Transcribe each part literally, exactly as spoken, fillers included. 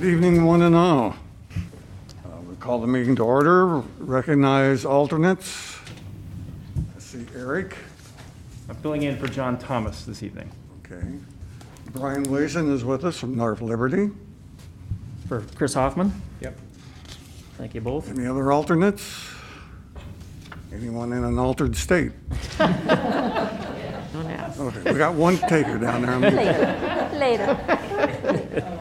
Good evening, one and all. Uh, we call the meeting to order. Recognize alternates. I see Eric. I'm filling in for John Thomas this evening. Okay. Brian Wason is with us from North Liberty. For Chris Hoffman. Yep. Thank you both. Any other alternates? Anyone in an altered state? Don't ask. Okay, we got one taker down there. Later. Later.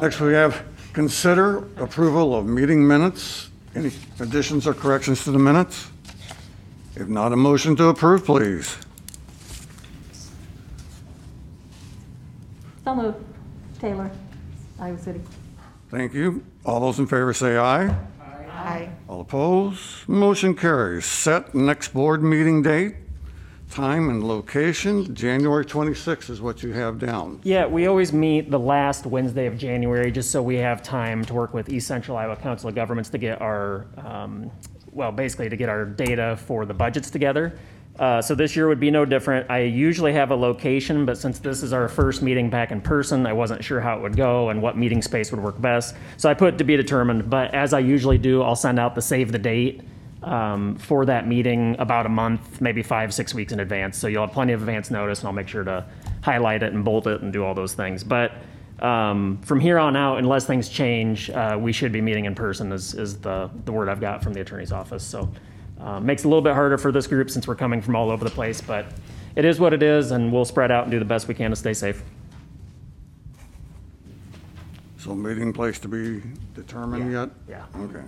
Next, we have consider approval of meeting minutes. Any additions or corrections to the minutes? If not, a motion to approve, please. So moved. Taylor, Iowa City. Thank you. All those in favor say aye. Aye. Aye. All opposed? Motion carries. Set next board meeting date. Time and location, January twenty-sixth is what you have down. Yeah, we always meet the last Wednesday of January just so we have time to work with East Central Iowa Council of Governments to get our, um, well, basically to get our data for the budgets together. Uh, so this year would be no different. I usually have a location, but since this is our first meeting back in person, I wasn't sure how it would go and what meeting space would work best. So I put to be determined, but as I usually do, I'll send out the save the date um for that meeting about a month, maybe five six weeks in advance, so you'll have plenty of advance notice, and I'll make sure to highlight it and bold it and do all those things. But um from here on out, unless things change, uh we should be meeting in person is, is the the word I've got from the attorney's office. So uh, makes it a little bit harder for this group since we're coming from all over the place, but it is what it is, and we'll spread out and do the best we can to stay safe. So meeting place to be determined yeah. yet? Yeah. Okay.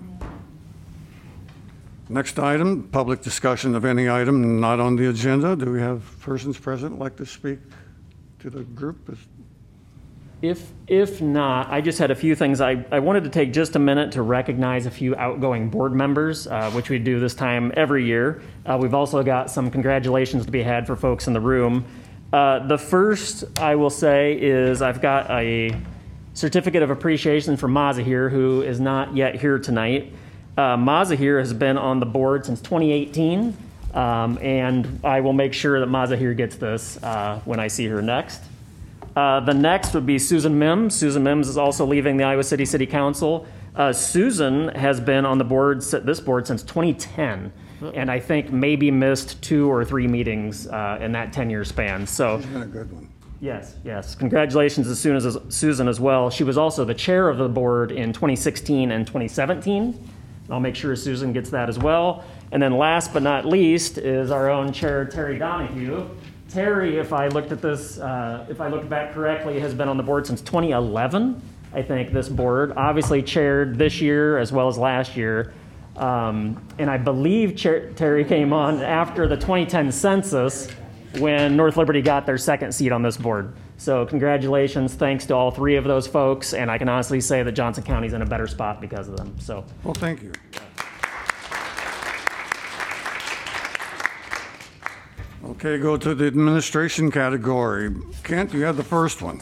Next item, public discussion of any item not on the agenda. Do we have persons present like to speak to the group? If if not, I just had a few things. I, I wanted to take just a minute to recognize a few outgoing board members, uh, which we do this time every year. Uh, we've also got some congratulations to be had for folks in the room. Uh, the first I will say is I've got a certificate of appreciation for Mazahir, who is not yet here tonight. Uh, Mazahir has been on the board since twenty eighteen, um, and I will make sure that Mazahir gets this uh, when I see her next. Uh, the next would be Susan Mims. Susan Mims is also leaving the Iowa City City Council. Uh, Susan has been on the board, this board, since twenty ten, and I think maybe missed two or three meetings uh, in that ten-year span. So she's been a good one. Yes, yes. Congratulations as soon as, as Susan as well. She was also the chair of the board in twenty sixteen and twenty seventeen. I'll make sure Susan gets that as well. And then last but not least is our own chair, Terry Donahue. Terry, if I looked at this, uh, if I looked back correctly, has been on the board since twenty eleven, I think, this board. Obviously chaired this year as well as last year. Um, and I believe chair- Terry came on after the twenty ten census when North Liberty got their second seat on this board. So congratulations, thanks to all three of those folks, and I can honestly say that Johnson County's in a better spot because of them. So, well, thank you. Okay, go to the administration category. Kent, you had the first one.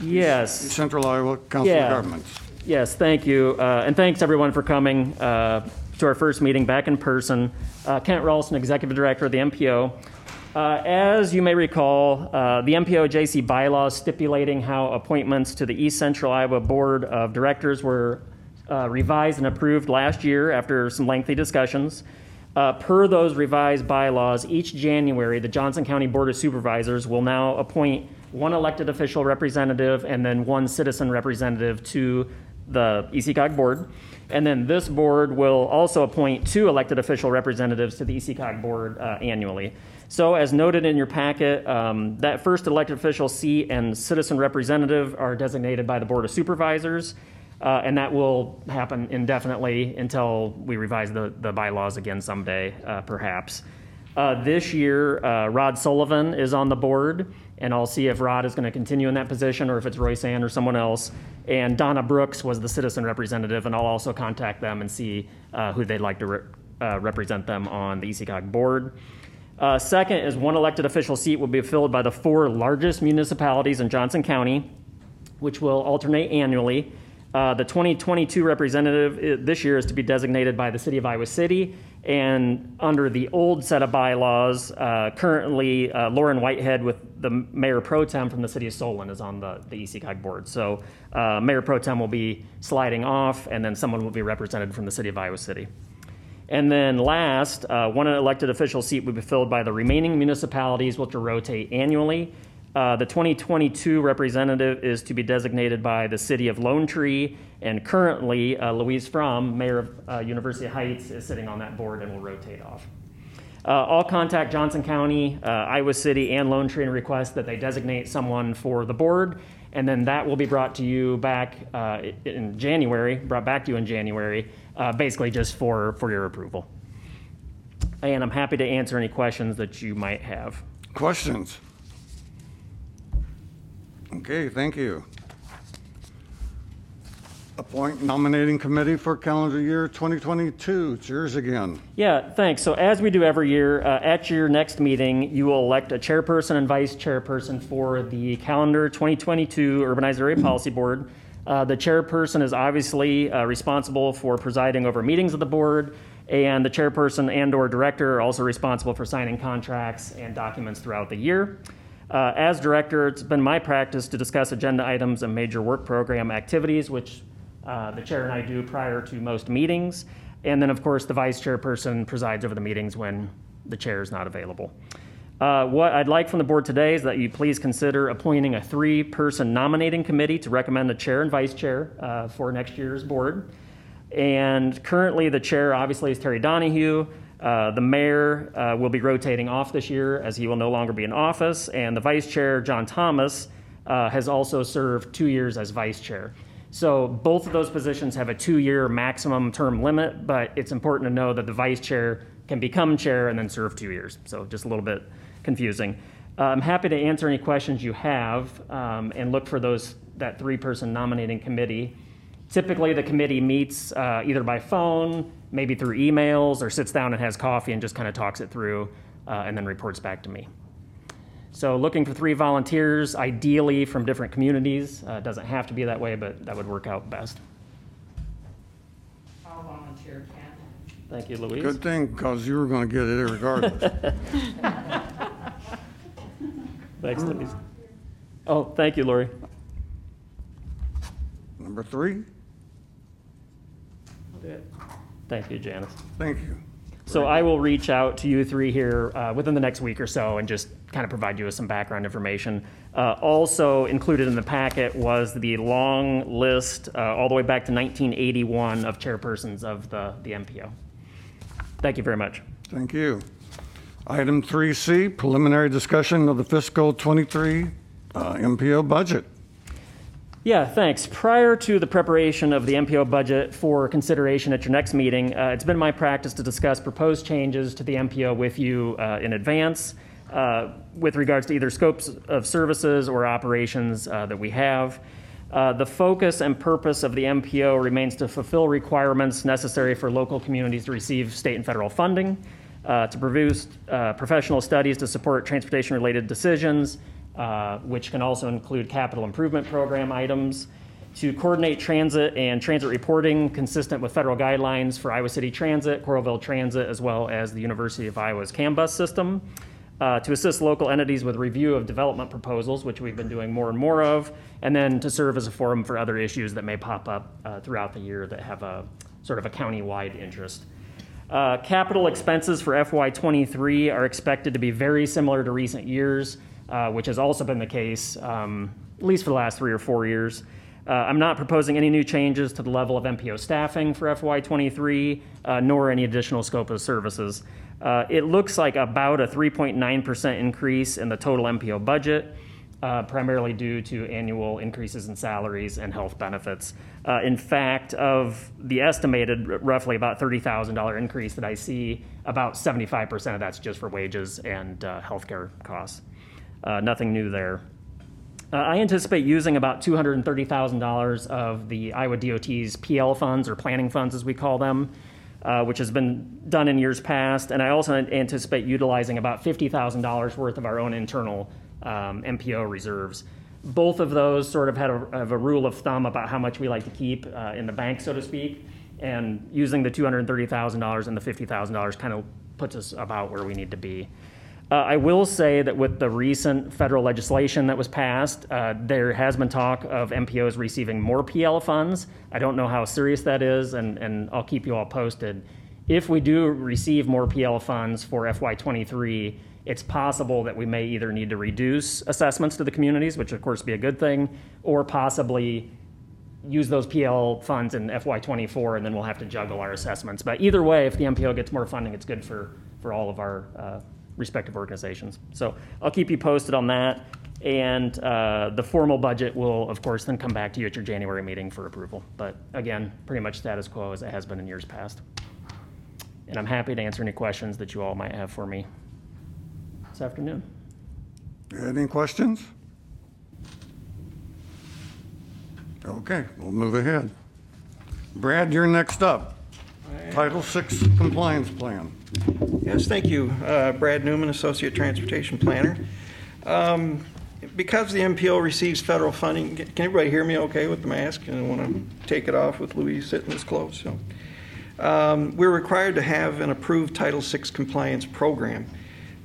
Yes. East Central Iowa Council yeah. of Governments. Yes, thank you, uh, and thanks everyone for coming uh, to our first meeting back in person. Uh, Kent Ralston, Executive Director of the M P O. Uh, as you may recall, uh, the M P O J C bylaws stipulating how appointments to the East Central Iowa Board of Directors were uh, revised and approved last year after some lengthy discussions. Uh, per those revised bylaws, each January, the Johnson County Board of Supervisors will now appoint one elected official representative and then one citizen representative to the E C C O G board. And then this board will also appoint two elected official representatives to the E C C O G board uh, annually. So as noted in your packet, um, that first elected official seat and citizen representative are designated by the Board of Supervisors, uh, and that will happen indefinitely until we revise the, the bylaws again someday, uh, perhaps. Uh, this year, uh, Rod Sullivan is on the board, and I'll see if Rod is going to continue in that position or if it's Roy Sand or someone else. And Donna Brooks was the citizen representative, and I'll also contact them and see uh, who they'd like to re- uh, represent them on the E C C O G board. Uh, second is one elected official seat will be filled by the four largest municipalities in Johnson County, which will alternate annually. Uh, the twenty twenty-two representative this year is to be designated by the City of Iowa City, And under the old set of bylaws, uh, currently uh, Lauren Whitehead, with the Mayor Pro Tem from the City of Solon, is on the, the E C C O G board. So uh, Mayor Pro Tem will be sliding off, and then someone will be represented from the City of Iowa City. And then last, uh, one elected official seat will be filled by the remaining municipalities, which will rotate annually. Uh, the twenty twenty-two representative is to be designated by the City of Lone Tree, and currently uh, Louise Fromm, Mayor of uh, University Heights, is sitting on that board and will rotate off. Uh, I'll contact Johnson County, uh, Iowa City, and Lone Tree and request that they designate someone for the board, and then that will be brought to you back uh, in January, brought back to you in January, uh, basically just for, for your approval. And I'm happy to answer any questions that you might have. Questions? Okay, thank you. Appoint nominating committee for calendar year twenty twenty-two. It's yours again. Yeah, thanks. So as we do every year, uh, at your next meeting, you will elect a chairperson and vice chairperson for the calendar twenty twenty-two Urbanized Area Policy Board. Uh, the chairperson is obviously uh, responsible for presiding over meetings of the board, and the chairperson and or director are also responsible for signing contracts and documents throughout the year. Uh, as director, it's been my practice to discuss agenda items and major work program activities, which uh, the chair and I do prior to most meetings. And then, of course, the vice chairperson presides over the meetings when the chair is not available. Uh, what I'd like from the board today is that you please consider appointing a three-person nominating committee to recommend a chair and vice chair uh, for next year's board. And currently, the chair, obviously, is Terry Donahue. Uh, the mayor uh, will be rotating off this year as he will no longer be in office, and the vice chair, John Thomas, uh, has also served two years as vice chair. So both of those positions have a two-year maximum term limit, but it's important to know that the vice chair can become chair and then serve two years. So just a little bit confusing. Uh, I'm happy to answer any questions you have um, and look for those that three-person nominating committee. Typically, the committee meets uh, either by phone, maybe through emails, or sits down and has coffee and just kind of talks it through uh, and then reports back to me. So looking for three volunteers, ideally from different communities. Uh, it doesn't have to be that way, but that would work out best. I'll volunteer, Ken. Thank you, Louise. Good thing, because you were going to get it regardless. Thanks, Louise. Oh, thank you, Lori. Number three. Thank you, Janice. Thank you. So I will reach out to you three here uh, within the next week or so and just kind of provide you with some background information. Uh, also included in the packet was the long list uh, all the way back to nineteen eighty-one of chairpersons of the, the M P O. Thank you very much. Thank you. Item three C, preliminary discussion of the fiscal twenty-three uh, M P O budget. Yeah, thanks. Prior to the preparation of the M P O budget for consideration at your next meeting, uh, it's been my practice to discuss proposed changes to the M P O with you uh, in advance uh, with regards to either scopes of services or operations uh, that we have. Uh, the focus and purpose of the M P O remains to fulfill requirements necessary for local communities to receive state and federal funding, uh, to produce uh, professional studies to support transportation-related decisions, Uh, which can also include capital improvement program items, to coordinate transit and transit reporting consistent with federal guidelines for Iowa City Transit, Coralville Transit, as well as the University of Iowa's CAMBUS system, uh, to assist local entities with review of development proposals, which we've been doing more and more of, and then to serve as a forum for other issues that may pop up uh, throughout the year that have a sort of a county-wide interest. Uh, capital expenses for F Y twenty-three are expected to be very similar to recent years, Uh, which has also been the case, um, at least for the last three or four years. Uh, I'm not proposing any new changes to the level of M P O staffing for F Y twenty-three, uh, nor any additional scope of services. Uh, it looks like about a three point nine percent increase in the total M P O budget, uh, primarily due to annual increases in salaries and health benefits. Uh, in fact, of the estimated r- roughly about thirty thousand dollars increase that I see, about seventy-five percent of that's just for wages and uh, healthcare costs. Uh, nothing new there. Uh, I anticipate using about two hundred thirty thousand dollars of the Iowa D O T's P L funds, or planning funds as we call them, uh, which has been done in years past. And I also anticipate utilizing about fifty thousand dollars worth of our own internal um, M P O reserves. Both of those sort of had a, have a rule of thumb about how much we like to keep uh, in the bank, so to speak. and using the two hundred thirty thousand dollars and the fifty thousand dollars kind of puts us about where we need to be. Uh, I will say that with the recent federal legislation that was passed, uh, there has been talk of M P Os receiving more P L funds. I don't know how serious that is, and, and I'll keep you all posted. If we do receive more P L funds for F Y twenty-three, it's possible that we may either need to reduce assessments to the communities, which of course be a good thing, or possibly use those P L funds in F Y twenty-four, and then we'll have to juggle our assessments. But either way, if the M P O gets more funding, it's good for, for all of our uh, respective organizations. So I'll keep you posted on that. And uh, the formal budget will, of course, then come back to you at your January meeting for approval. But again, pretty much status quo as it has been in years past. And I'm happy to answer any questions that you all might have for me this afternoon. Any questions? Okay, we'll move ahead. Brad, you're next up. Title six Compliance Plan. Yes, thank you. Uh, Brad Newman, Associate Transportation Planner. Um, because the M P O receives federal funding, can everybody hear me okay with the mask? I don't want to take it off with Louise sitting this close. So. Um, we're required to have an approved Title six compliance program.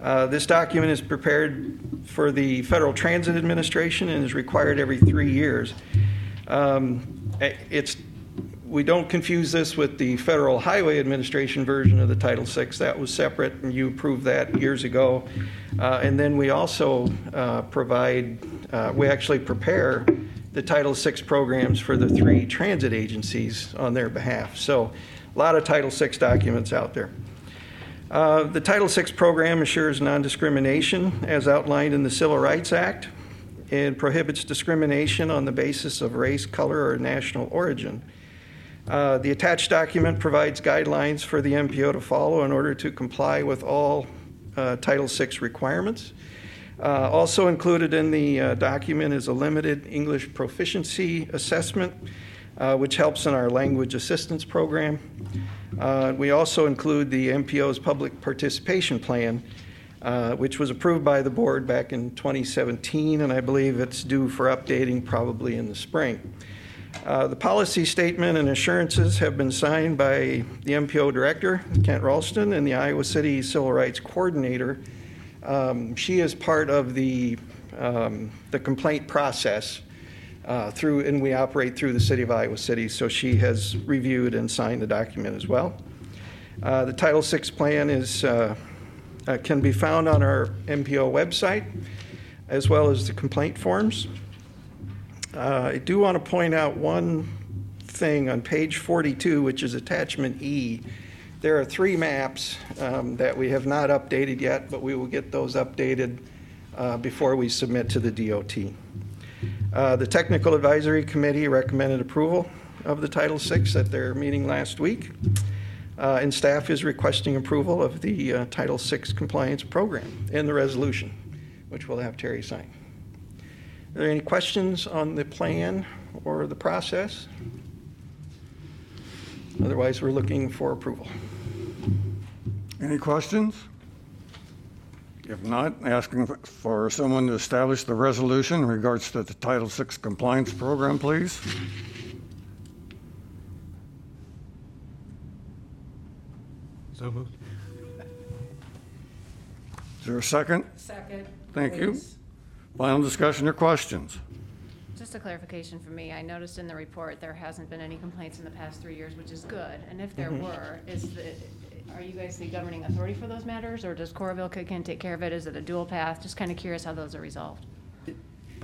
Uh, this document is prepared for the Federal Transit Administration and is required every three years. Um, it's We don't confuse this with the Federal Highway Administration version of the Title six. That was separate, and you approved that years ago. Uh, and then we also uh, provide, uh, we actually prepare the Title six programs for the three transit agencies on their behalf. So a lot of Title six documents out there. Uh, the Title six program assures non-discrimination as outlined in the Civil Rights Act and prohibits discrimination on the basis of race, color, or national origin. Uh, the attached document provides guidelines for the M P O to follow in order to comply with all uh, Title six requirements. Uh, also included in the uh, document is a limited English proficiency assessment, uh, which helps in our language assistance program. Uh, we also include the M P O's public participation plan, uh, which was approved by the board back in twenty seventeen, and I believe it's due for updating probably in the spring. Uh, the policy statement and assurances have been signed by the M P O director, Kent Ralston, and the Iowa City Civil Rights Coordinator. Um, she is part of the um, the complaint process uh, through, and we operate through the City of Iowa City, so she has reviewed and signed the document as well. Uh, the Title six plan is uh, uh, can be found on our M P O website, as well as the complaint forms. Uh, I do want to point out one thing on page forty-two, which is attachment E. There are three maps um, that we have not updated yet, but we will get those updated uh, before we submit to the D O T. Uh, the Technical Advisory Committee recommended approval of the Title six at their meeting last week, uh, and staff is requesting approval of the uh, Title six compliance program and the resolution, which we'll have Terry sign. Are there any questions on the plan or the process? Otherwise, we're looking for approval. Any questions? If not, asking for someone to establish the resolution in regards to the Title six compliance program, please. So moved. Is there a second? Second. Thank you. Final discussion or questions? Just a clarification for me. I noticed in the report there hasn't been any complaints in the past three years, which is good. And if there mm-hmm. were, is the, are you guys the governing authority for those matters, or does Coralville kick in, take care of it? Is it a dual path? Just kind of curious how those are resolved.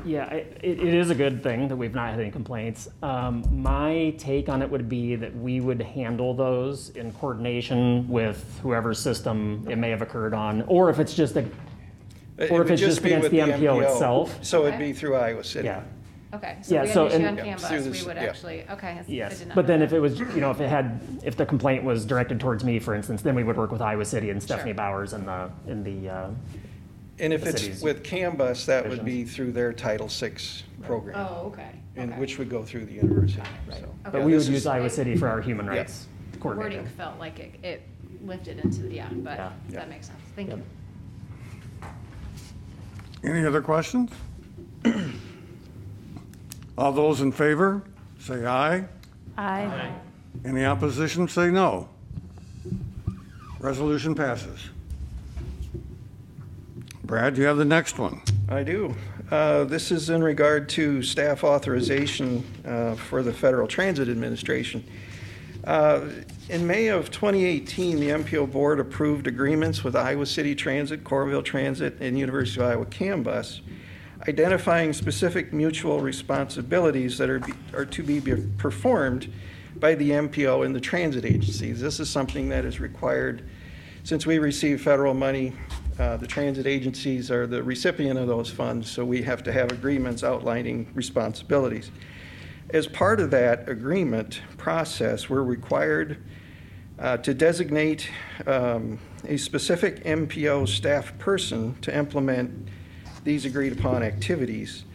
Yeah, it, it is a good thing that we've not had any complaints. Um, my take on it would be that we would handle those in coordination with whoever system it may have occurred on, or if it's just a It or if it's just, just against the M P O, M P O itself. So okay. It'd be through Iowa City. Yeah. Okay. So yeah, we had so, an issue on CAMBUS. Yeah, we would yeah. actually, okay. Yes. But then that. if it was, you know, if it had, if the complaint was directed towards me, for instance, then we would work with Iowa City and Stephanie sure. Bowers and the, in the, uh, and if the it's with CAMBUS, that divisions. would be through their Title six program. Right. Oh, okay. And okay. which would go through the university. Right. So. Okay. But yeah, we would is, use Iowa City for our human rights yeah. coordinator. Wording felt like it, it lifted into the, yeah, but yeah. that yeah. makes sense. Thank you. Any other questions? All those in favor, say aye. Aye. Aye. Any opposition, say no. Resolution passes. Brad, you have the next one. I do. Uh, this is in regard to staff authorization uh, for the Federal Transit Administration. Uh, in May of twenty eighteen, the M P O board approved agreements with Iowa City Transit, Coralville Transit, and University of Iowa CAMBUS, identifying specific mutual responsibilities that are, be, are to be performed by the M P O and the transit agencies. This is something that is required since we receive federal money. Uh, the transit agencies are the recipient of those funds, so we have to have agreements outlining responsibilities. As part of that agreement process, we're required uh, to designate um, a specific M P O staff person to implement these agreed upon activities.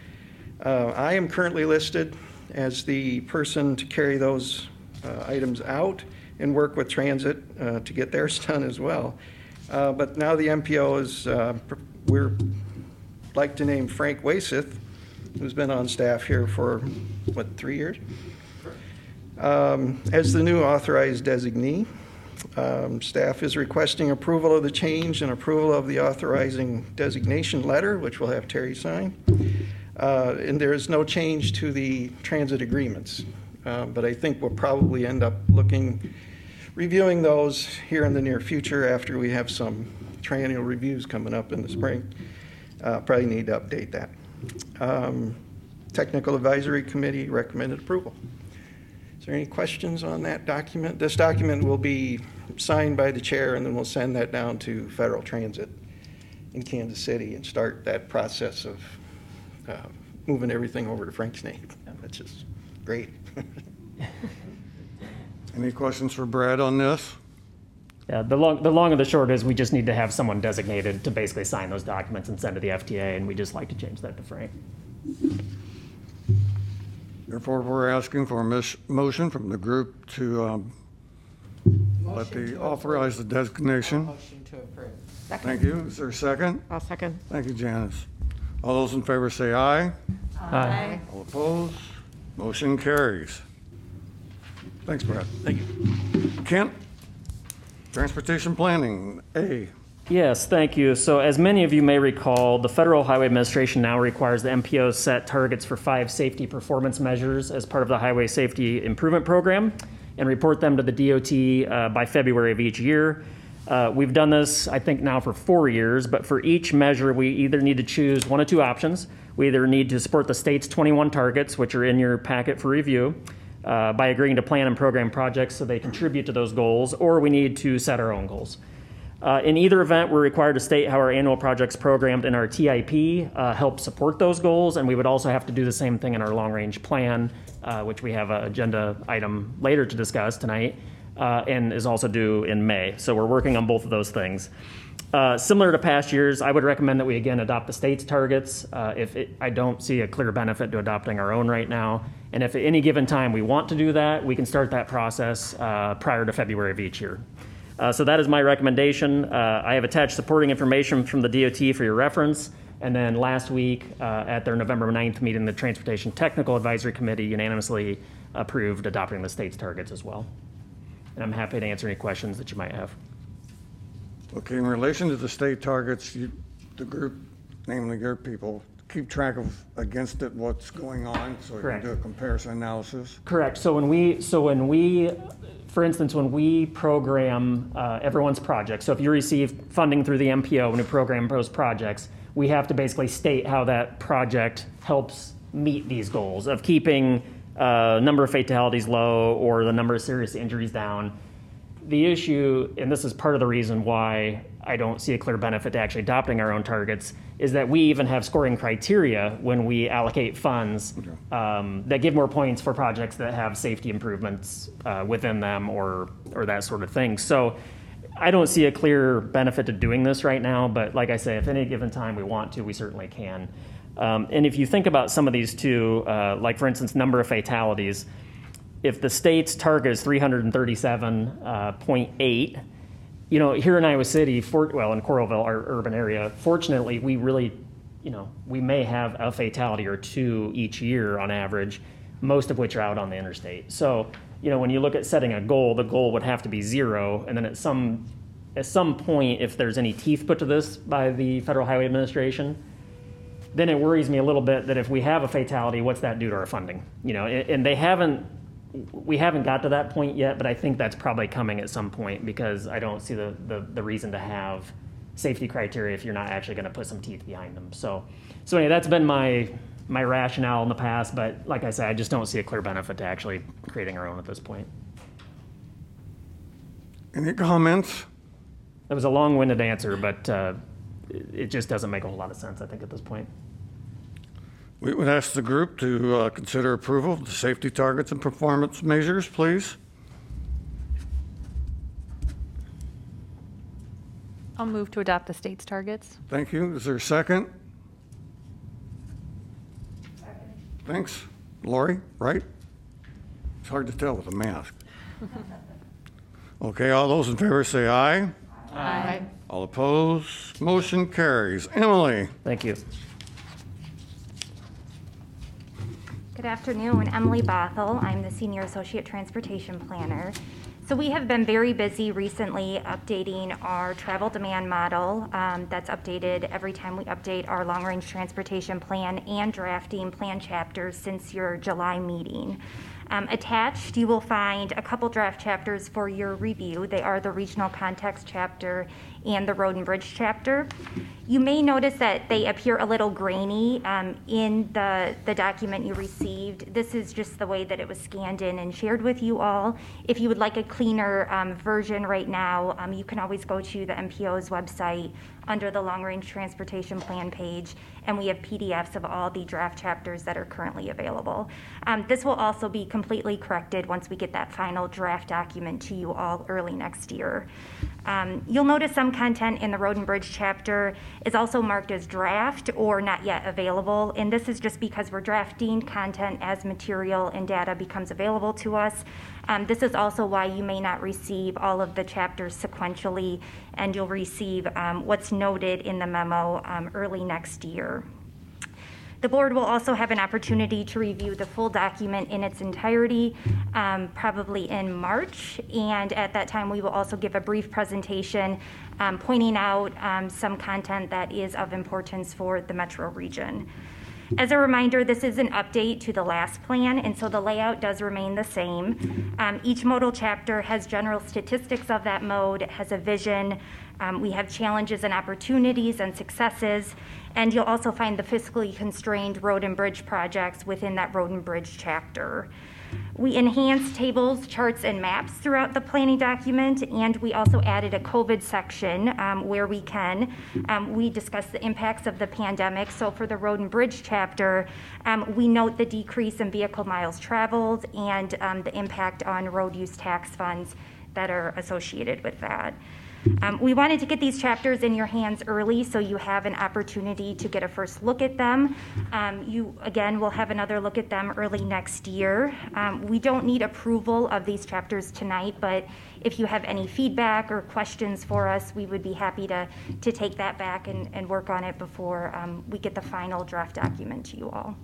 Uh, I am currently listed as the person to carry those uh, items out and work with transit uh, to get theirs done as well. Uh, but now the M P O is, uh, we're like to name Frank Waseath, who's been on staff here for, what, three years? Um, as the new authorized designee, um, staff is requesting approval of the change and approval of the authorizing designation letter, which we'll have Terry sign. Uh, and there is no change to the transit agreements, uh, but I think we'll probably end up looking reviewing those here in the near future after we have some triennial reviews coming up in the spring. Uh, probably need to update that. Um, Technical Advisory Committee recommended approval. Is there any questions on that document? This document will be signed by the chair, and then we'll send that down to Federal Transit in Kansas City and start that process of uh, moving everything over to Frank's name. That's just great. Any questions for Brad on this? Yeah, the long, the long and the short is we just need to have someone designated to basically sign those documents and send to the F T A, and we just like to change that to Frank. Therefore, we're asking for a mis- motion from the group to um, let the authorize the designation. Motion to approve. Second. Thank you. Is there a second? I'll second. Thank you, Janice. All those in favor say aye. Aye. Aye. All opposed? Motion carries. Thanks, Brad. Thank you. Kent, Transportation Planning, A. Yes, thank you. So as many of you may recall, the Federal Highway Administration now requires the M P O set targets for five safety performance measures as part of the Highway Safety Improvement Program and report them to the D O T uh, by February of each year. Uh, we've done this, I think, now for four years, but for each measure, we either need to choose one of two options. We either need to support the state's twenty-one targets, which are in your packet for review, Uh, by agreeing to plan and program projects so they contribute to those goals, or we need to set our own goals. Uh, in either event, we're required to state how our annual projects programmed in our T I P uh, help support those goals, and we would also have to do the same thing in our long-range plan, uh, which we have an agenda item later to discuss tonight, uh, and is also due in May. So we're working on both of those things. Uh, similar to past years, I would recommend that we again adopt the state's targets uh, if it, I don't see a clear benefit to adopting our own right now. And if at any given time we want to do that, we can start that process uh, prior to February of each year. Uh, so that is my recommendation. Uh, I have attached supporting information from the D O T for your reference. And then last week uh, at their November ninth meeting, the Transportation Technical Advisory Committee unanimously approved adopting the state's targets as well. And I'm happy to answer any questions that you might have. Okay, in relation to the state targets, you, the group, namely your people, keep track of against it what's going on, so you can do a comparison analysis. Correct. So when we, so when we, for instance, when we program uh, everyone's project, so if you receive funding through the M P O when you program those projects, we have to basically state how that project helps meet these goals of keeping uh, number of fatalities low or the number of serious injuries down. The issue, and this is part of the reason why I don't see a clear benefit to actually adopting our own targets, is that we even have scoring criteria when we allocate funds um, that give more points for projects that have safety improvements uh, within them or or that sort of thing. So I don't see a clear benefit to doing this right now, but like I say, if any given time we want to, we certainly can. Um, and if you think about some of these too, uh, like for instance, number of fatalities, if the state's target is three hundred thirty-seven point eight, uh, you know, here in Iowa City, Fort, well, in Coralville, our urban area, fortunately, we really, you know, we may have a fatality or two each year on average, most of which are out on the interstate. So you know, when you look at setting a goal, the goal would have to be zero. And then at some at some point, if there's any teeth put to this by the Federal Highway Administration, then it worries me a little bit that if we have a fatality, what's that do to our funding? You know, and they haven't, we haven't got to that point yet, but I think that's probably coming at some point, because I don't see the, the, the reason to have safety criteria if you're not actually going to put some teeth behind them. So, so anyway, that's been my my rationale in the past, but like I said, I just don't see a clear benefit to actually creating our own at this point. Any comments? That was a long-winded answer, but uh, it just doesn't make a whole lot of sense, I think, at this point. We would ask the group to uh, consider approval of the safety targets and performance measures, please. I'll move to adopt the state's targets. Thank you. Is there a second? Thanks, Lori, right? It's hard to tell with a mask. Okay, all those in favor say aye. Aye. Aye. All opposed? Motion carries. Emily. Thank you. Good afternoon, Emily Bothell. I'm the Senior Associate Transportation Planner. So we have been very busy recently updating our travel demand model um, that's updated every time we update our long-range transportation plan, and drafting plan chapters since your July meeting. Um, attached, you will find a couple draft chapters for your review. They are the Regional Context Chapter and the Road and Bridge Chapter. You may notice that they appear a little grainy um, in the, the document you received. This is just the way that it was scanned in and shared with you all. If you would like a cleaner um, version right now, um, you can always go to the M P O's website under the Long Range Transportation Plan page, and we have P D Fs of all the draft chapters that are currently available. Um, this will also be completely corrected once we get that final draft document to you all early next year. Um, you'll notice some content in the Road and Bridge chapter is also marked as draft or not yet available, and this is just because we're drafting content as material and data becomes available to us. Um, this is also why you may not receive all of the chapters sequentially, and you'll receive um, what's noted in the memo um, early next year. The board will also have an opportunity to review the full document in its entirety, um, probably in March, and at that time we will also give a brief presentation um, pointing out um, some content that is of importance for the metro region. As a reminder, this is an update to the last plan, and so the layout does remain the same. Um, each modal chapter has general statistics of that mode, it has a vision, um, we have challenges and opportunities and successes, and you'll also find the fiscally constrained road and bridge projects within that road and bridge chapter. We enhanced tables, charts, and maps throughout the planning document, and we also added a COVID section um, where we can. Um, we discussed the impacts of the pandemic. So for the road and bridge chapter, um, we note the decrease in vehicle miles traveled and um, the impact on road use tax funds that are associated with that. Um, we wanted to get these chapters in your hands early so you have an opportunity to get a first look at them. Um, you, again, will have another look at them early next year. Um, we don't need approval of these chapters tonight, but if you have any feedback or questions for us, we would be happy to, to take that back and, and work on it before um, we get the final draft document to you all.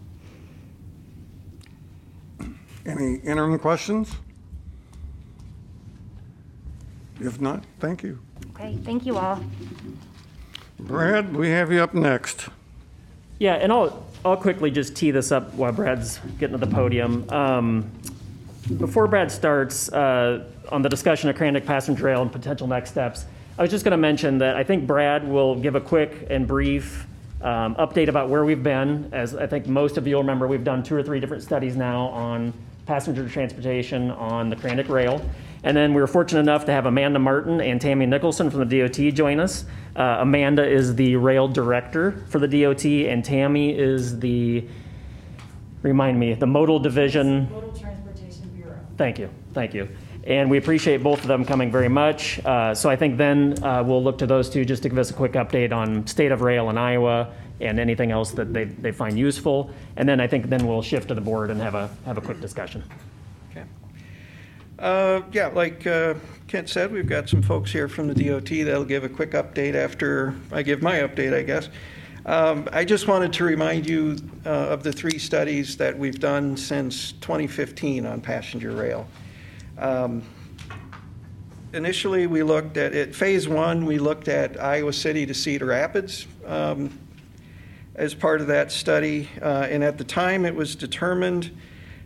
Any interim questions? If not, thank you. Okay, thank you all. Brad, we have you up next. Yeah, and I'll I'll quickly just tee this up while Brad's getting to the podium. Um, before Brad starts uh, on the discussion of Crandic Passenger Rail and potential next steps, I was just going to mention that I think Brad will give a quick and brief um, update about where we've been. As I think most of you will remember, we've done two or three different studies now on passenger transportation on the Crandic Rail. And then we were fortunate enough to have Amanda Martin and Tammy Nicholson from the D O T join us. Uh, Amanda is the rail director for the D O T, and Tammy is the, remind me, the modal division. Modal Transportation Bureau. Thank you, thank you. And we appreciate both of them coming very much. Uh, so I think then uh, we'll look to those two just to give us a quick update on state of rail in Iowa and anything else that they, they find useful. And then I think then we'll shift to the board and have a have a quick discussion. Uh, yeah, like uh, Kent said, we've got some folks here from the D O T that'll give a quick update after I give my update, I guess. Um, I just wanted to remind you uh, of the three studies that we've done since twenty fifteen on passenger rail. Um, initially, we looked at, at phase one, we looked at Iowa City to Cedar Rapids um, as part of that study. Uh, and at the time, it was determined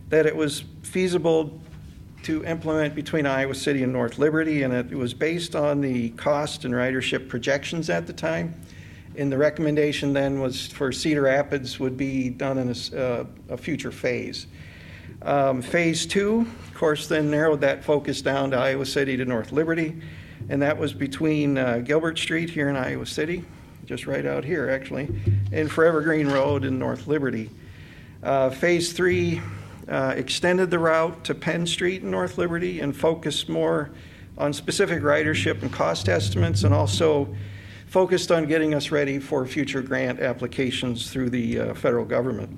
that it was feasible to implement between Iowa City and North Liberty, and it was based on the cost and ridership projections at the time. And the recommendation then was for Cedar Rapids would be done in a, uh, a future phase. Um, phase two, of course, then narrowed that focus down to Iowa City to North Liberty, and that was between uh, Gilbert Street here in Iowa City, just right out here actually, and Forever Green Road in North Liberty. Uh, phase three Uh, extended the route to Penn Street in North Liberty and focused more on specific ridership and cost estimates, and also focused on getting us ready for future grant applications through the uh, federal government.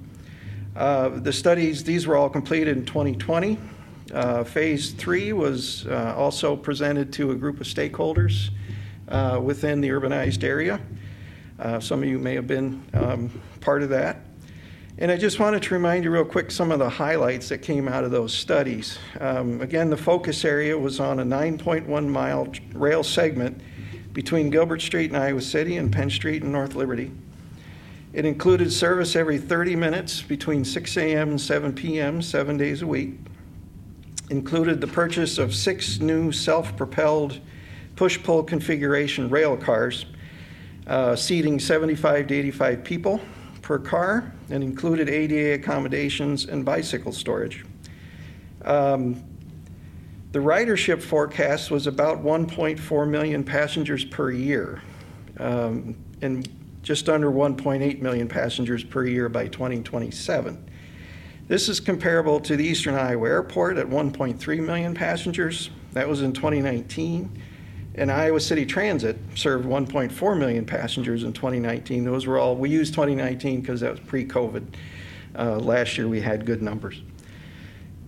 Uh, the studies, these were all completed in twenty twenty. Uh, phase three was uh, also presented to a group of stakeholders uh, within the urbanized area. Uh, some of you may have been um, part of that. And I just wanted to remind you real quick some of the highlights that came out of those studies. Um, again, the focus area was on a nine point one mile rail segment between Gilbert Street in Iowa City and Penn Street in North Liberty. It included service every thirty minutes between six a.m. and seven p.m., seven days a week. Included the purchase of six new self-propelled push-pull configuration rail cars, uh, seating seventy-five to eighty-five people per car, and included A D A accommodations and bicycle storage. Um, the ridership forecast was about one point four million passengers per year, um, and just under one point eight million passengers per year by twenty twenty-seven. This is comparable to the Eastern Iowa Airport at one point three million passengers. That was in twenty nineteen. And Iowa City Transit served one point four million passengers in twenty nineteen. Those were all, we used twenty nineteen because that was pre-COVID. Uh, last year we had good numbers.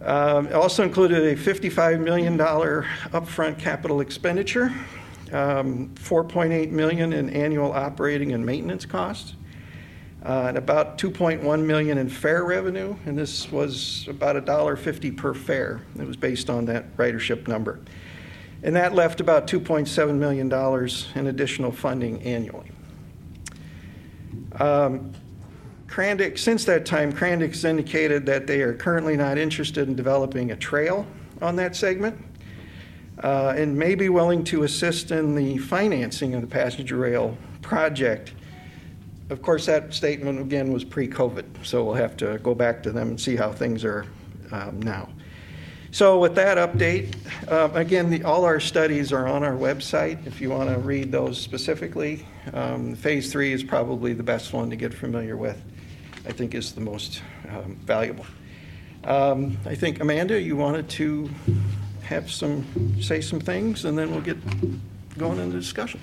Um, it also included a fifty-five million dollars upfront capital expenditure, um, four point eight million dollars in annual operating and maintenance costs, uh, and about two point one million dollars in fare revenue, and this was about one dollar fifty per fare. It was based on that ridership number. And that left about two point seven million dollars in additional funding annually. Um, Crandic, since that time, Crandic's indicated that they are currently not interested in developing a trail on that segment, uh, and may be willing to assist in the financing of the passenger rail project. Of course, that statement, again, was pre-COVID, so we'll have to go back to them and see how things are um, now. So with that update, uh, again, the, all our studies are on our website if you want to read those specifically. Um, phase three is probably the best one to get familiar with. I think is the most um, valuable. Um, I think, Amanda, you wanted to have some, say some things, and then we'll get going into discussion.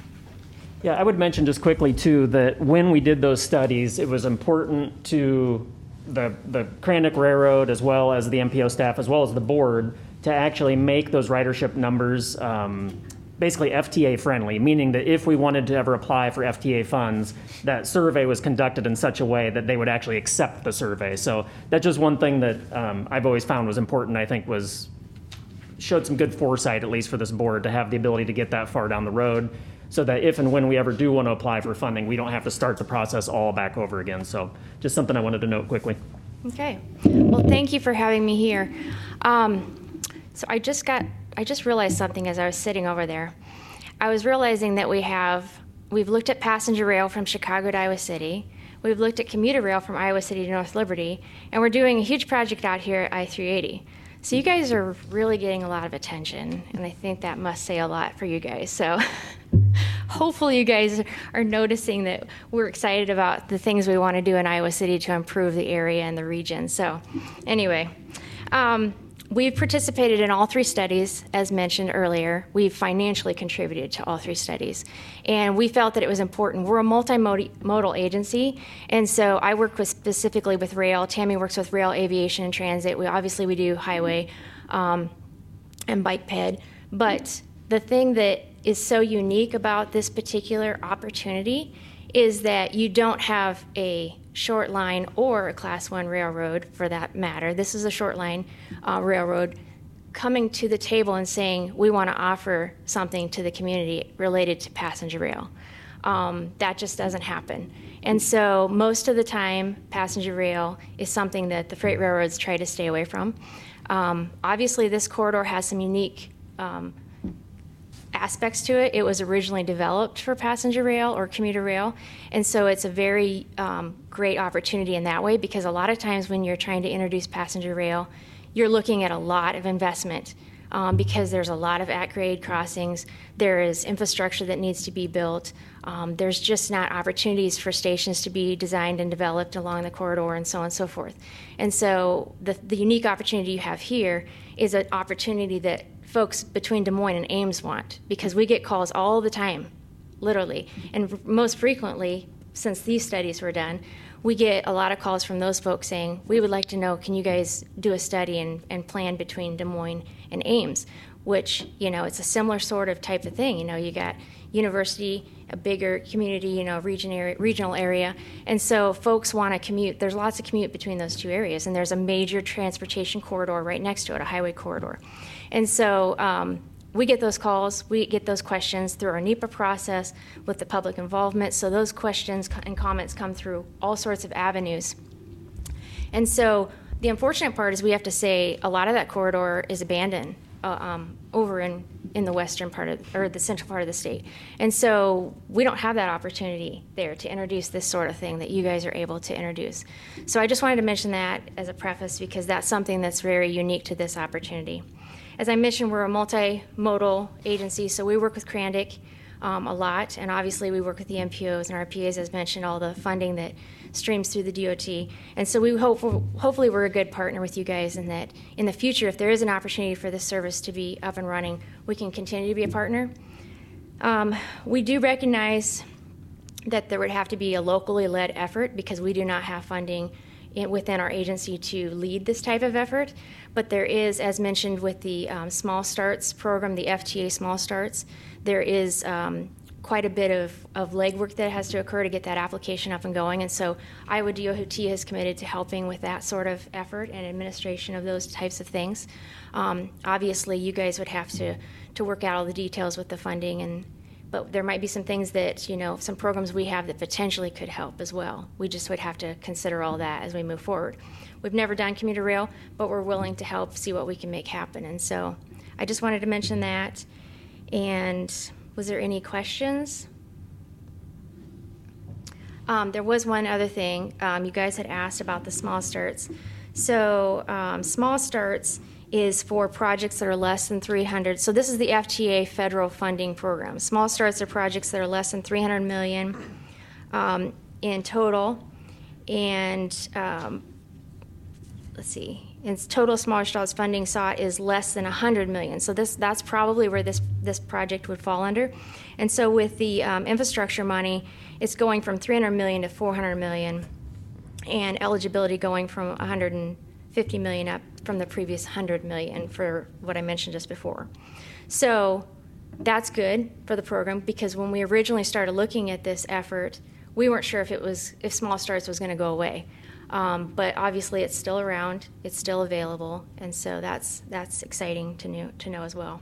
Yeah, I would mention just quickly, too, that when we did those studies, it was important to the the Crandic Railroad, as well as the M P O staff, as well as the board, to actually make those ridership numbers um, basically F T A friendly, meaning that if we wanted to ever apply for F T A funds, that survey was conducted in such a way that they would actually accept the survey. So that's just one thing that um, I've always found was important, I think was, showed some good foresight, at least for this board, to have the ability to get that far down the road, so that if and when we ever do want to apply for funding, we don't have to start the process all back over again. So just something I wanted to note quickly. Okay. Well, thank you for having me here. Um, so I just got, I just realized something as I was sitting over there. I was realizing that we have, we've looked at passenger rail from Chicago to Iowa City. We've looked at commuter rail from Iowa City to North Liberty. And we're doing a huge project out here at I three eighty. So you guys are really getting a lot of attention. And I think that must say a lot for you guys. So. Hopefully you guys are noticing that we're excited about the things we want to do in Iowa City to improve the area and the region. So anyway, um, we've participated in all three studies, as mentioned earlier. We've financially contributed to all three studies. And we felt that it was important. We're a multimodal agency. And so I work with specifically with rail. Tammy works with rail, aviation, and transit. We obviously we do highway um, and bike ped. But the thing that is so unique about this particular opportunity is that you don't have a short line or a class one railroad for that matter. This is a short line uh, railroad coming to the table and saying, we want to offer something to the community related to passenger rail. Um, that just doesn't happen. And so most of the time, passenger rail is something that the freight railroads try to stay away from. Um, obviously, this corridor has some unique um, aspects to it. It was originally developed for passenger rail or commuter rail, and so it's a very um, great opportunity in that way, because a lot of times when you're trying to introduce passenger rail, you're looking at a lot of investment um, because there's a lot of at-grade crossings, there is infrastructure that needs to be built, um, there's just not opportunities for stations to be designed and developed along the corridor and so on and so forth. And so the, the unique opportunity you have here is an opportunity that folks between Des Moines and Ames want, because we get calls all the time, literally, and most frequently, since these studies were done, we get a lot of calls from those folks saying, we would like to know, can you guys do a study and, and plan between Des Moines and Ames, which, you know, it's a similar sort of type of thing. You know, you got university, a bigger community, you know, region area, regional area, and so folks want to commute. There's lots of commute between those two areas, and there's a major transportation corridor right next to it, a highway corridor. And so um, we get those calls, we get those questions through our NEPA process with the public involvement. So those questions and comments come through all sorts of avenues. And so the unfortunate part is we have to say a lot of that corridor is abandoned uh, um, over in, in the western part of, or the central part of the state. And so we don't have that opportunity there to introduce this sort of thing that you guys are able to introduce. So I just wanted to mention that as a preface, because that's something that's very unique to this opportunity. As I mentioned, we're a multimodal agency, so we work with Crandic um, a lot, and obviously we work with the M P Os and R P As, as mentioned, all the funding that streams through the D O T. And so we hope, hopefully we're a good partner with you guys, and that in the future, if there is an opportunity for this service to be up and running, we can continue to be a partner. Um, we do recognize that there would have to be a locally led effort, because we do not have funding within our agency to lead this type of effort, but there is, as mentioned with the um, Small Starts program, the F T A Small Starts, there is um, quite a bit of, of legwork that has to occur to get that application up and going, and so Iowa D O T has committed to helping with that sort of effort and administration of those types of things. Um, obviously, you guys would have to, to work out all the details with the funding, and but there might be some things that, you know, some programs we have that potentially could help as well. We just would have to consider all that as we move forward. We've never done commuter rail, but we're willing to help see what we can make happen. And so I just wanted to mention that. And was there any questions? Um, there was one other thing. Um, you guys had asked about the Small Starts. So um, Small Starts is for projects that are less than three hundred. So this is the F T A federal funding program. Small Starts are projects that are less than three hundred million um, in total, and um, let's see, in total Small Starts funding sought is less than one hundred million. So this that's probably where this this project would fall under. And so with the um, infrastructure money, it's going from three hundred million to four hundred million, and eligibility going from one hundred fifty million up from the previous one hundred million for what I mentioned just before. So that's good for the program, because when we originally started looking at this effort, we weren't sure if it was if Small Starts was going to go away. Um, but obviously it's still around, it's still available, and so that's that's exciting to know, to know as well.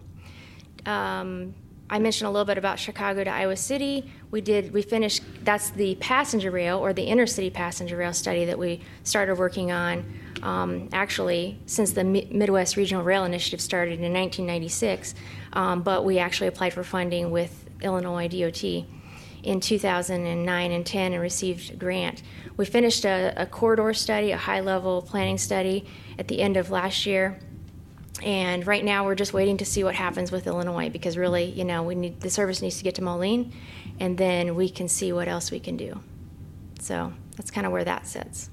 Um, I mentioned a little bit about Chicago to Iowa City. We did, we finished, that's the passenger rail or the inner city passenger rail study that we started working on um, actually since the Mi- Midwest Regional Rail Initiative started in nineteen ninety-six, um, but we actually applied for funding with Illinois D O T in two thousand nine and ten and received a grant. We finished a, a corridor study, a high-level planning study at the end of last year. And right now we're just waiting to see what happens with Illinois, because really, you know, we need the service needs to get to Moline, and then we can see what else we can do. So that's kind of where that sits.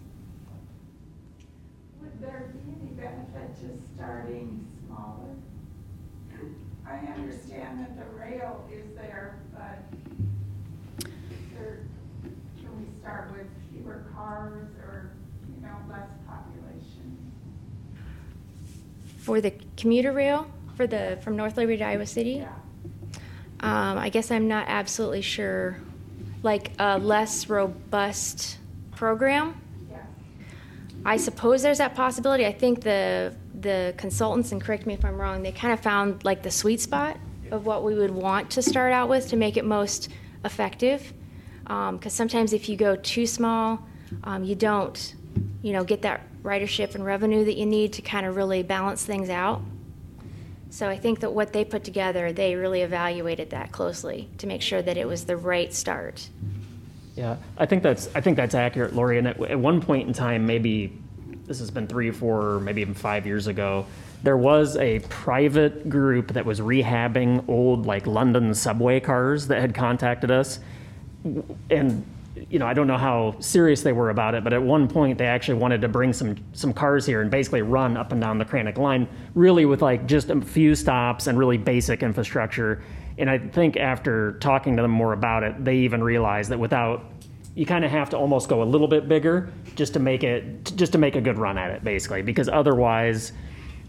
Would there be any benefit to starting smaller? I understand that the rail is there, but is there, can we start with fewer cars or, you know, less population? For the commuter rail, for the from North Liberty to Iowa City, um, I guess I'm not absolutely sure. Like a less robust program, I suppose there's that possibility. I think the the consultants, and correct me if I'm wrong, they kind of found like the sweet spot of what we would want to start out with to make it most effective. Because um, sometimes if you go too small, um, you don't, you know, get that ridership and revenue that you need to kind of really balance things out. So I think that what they put together, they really evaluated that closely to make sure that it was the right start. Yeah, I think that's I think that's accurate, Lori. And at, at one point in time, maybe this has been three or four, maybe even five years ago, there was a private group that was rehabbing old like London subway cars that had contacted us. And you know, I don't know how serious they were about it, but at one point they actually wanted to bring some some cars here and basically run up and down the Crandic line, really with like just a few stops and really basic infrastructure. And I think after talking to them more about it, they even realized that without, you kind of have to almost go a little bit bigger just to make it, just to make a good run at it, basically, because otherwise,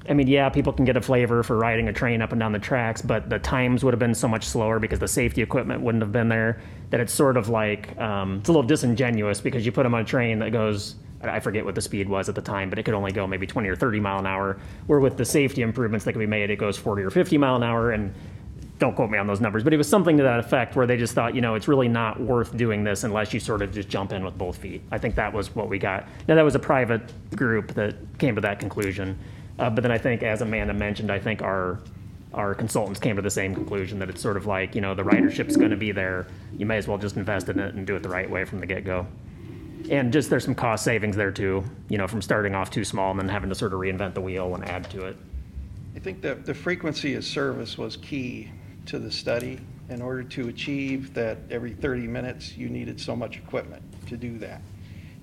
I mean, yeah, people can get a flavor for riding a train up and down the tracks, but the times would have been so much slower because the safety equipment wouldn't have been there that it's sort of like, um, it's a little disingenuous because you put them on a train that goes, I forget what the speed was at the time, but it could only go maybe twenty or thirty mile an hour, where with the safety improvements that could be made, it goes forty or fifty mile an hour. And don't quote me on those numbers, but it was something to that effect where they just thought, you know, it's really not worth doing this unless you sort of just jump in with both feet. I think that was what we got. Now, that was a private group that came to that conclusion. Uh, but then I think, as Amanda mentioned, I think our our consultants came to the same conclusion that it's sort of like, you know, the ridership's going to be there. You may as well just invest in it and do it the right way from the get-go. And just there's some cost savings there, too, you know, from starting off too small and then having to sort of reinvent the wheel and add to it. I think that the frequency of service was key to the study. In order to achieve that every thirty minutes, you needed so much equipment to do that.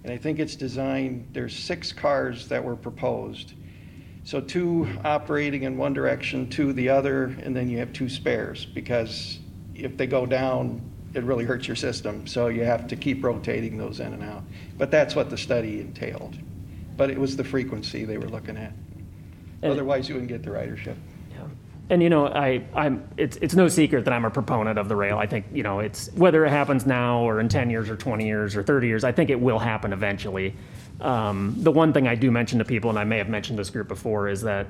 And I think it's designed, there's six cars that were proposed. So two operating in one direction, two the other, and then you have two spares, because if they go down, it really hurts your system. So you have to keep rotating those in and out. But that's what the study entailed. But it was the frequency they were looking at. And otherwise, you wouldn't get the ridership. Yeah. And you know, I, I'm. It's it's no secret that I'm a proponent of the rail. I think, you know, it's whether it happens now or in ten years or twenty years or thirty years, I think it will happen eventually. Um, the one thing I do mention to people, and I may have mentioned this group before, is that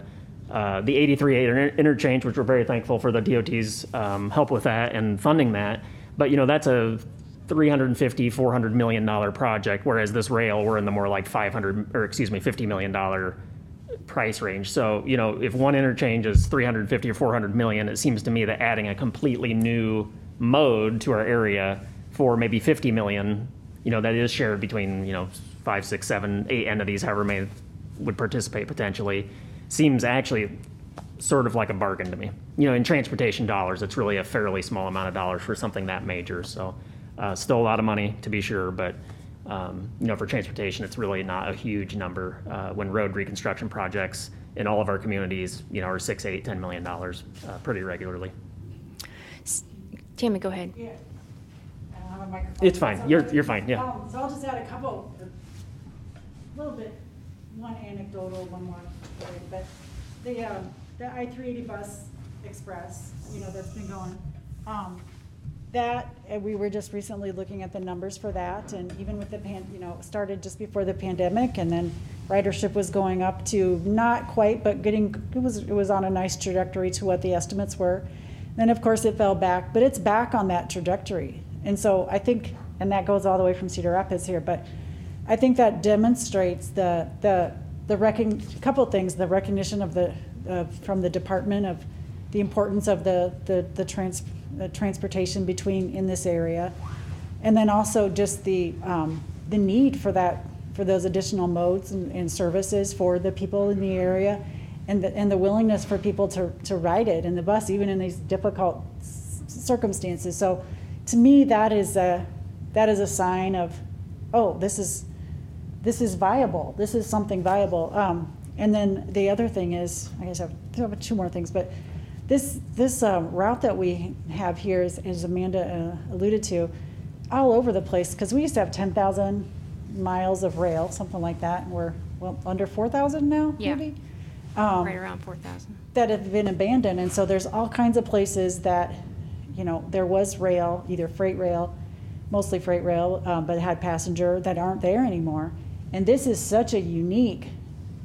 uh, the eighty-three interchange, which we're very thankful for the D O T's um, help with that and funding that, but you know, that's a three hundred fifty, four hundred million dollars project, whereas this rail, we're in the more like five hundred, or excuse me, fifty million dollars price range. So, you know, if one interchange is three hundred fifty or four hundred million, it seems to me that adding a completely new mode to our area for maybe fifty million, you know, that is shared between, you know, five, six, seven, eight entities, however many would participate potentially, seems actually sort of like a bargain to me. You know, in transportation dollars, it's really a fairly small amount of dollars for something that major. So uh, still a lot of money to be sure, but um, you know, for transportation, it's really not a huge number uh, when road reconstruction projects in all of our communities, you know, are six, eight, ten million dollars uh, pretty regularly. Tammy, go ahead. Yeah. I don't have a microphone. It's fine. You're you're fine. Yeah. Um, so I'll just add a couple. Little bit, one anecdotal, one more, but the um, the I three eighty bus express, you know, that's been going. Um, that and we were just recently looking at the numbers for that, and even with the pan, you know, started just before the pandemic, and then ridership was going up to not quite, but getting it was it was on a nice trajectory to what the estimates were. And then of course it fell back, but it's back on that trajectory, and so I think, and that goes all the way from Cedar Rapids here, but. I think that demonstrates the the the recon, couple things, the recognition of the uh, from the department of the importance of the the the, trans, the transportation between in this area, and then also just the um, the need for that for those additional modes and, and services for the people in the area, and the and the willingness for people to to ride it in the bus even in these difficult s- circumstances. So, to me, that is a that is a sign of, oh, this is. This is viable. This is something viable. Um, and then the other thing is, I guess I have two more things, but this this um, route that we have here is, as Amanda uh, alluded to, all over the place, because we used to have ten thousand miles of rail, something like that, and we're well under four thousand now, yeah. Maybe? Um, right around four thousand. That have been abandoned, and so there's all kinds of places that, you know, there was rail, either freight rail, mostly freight rail, um, but had passenger that aren't there anymore. And this is such a unique,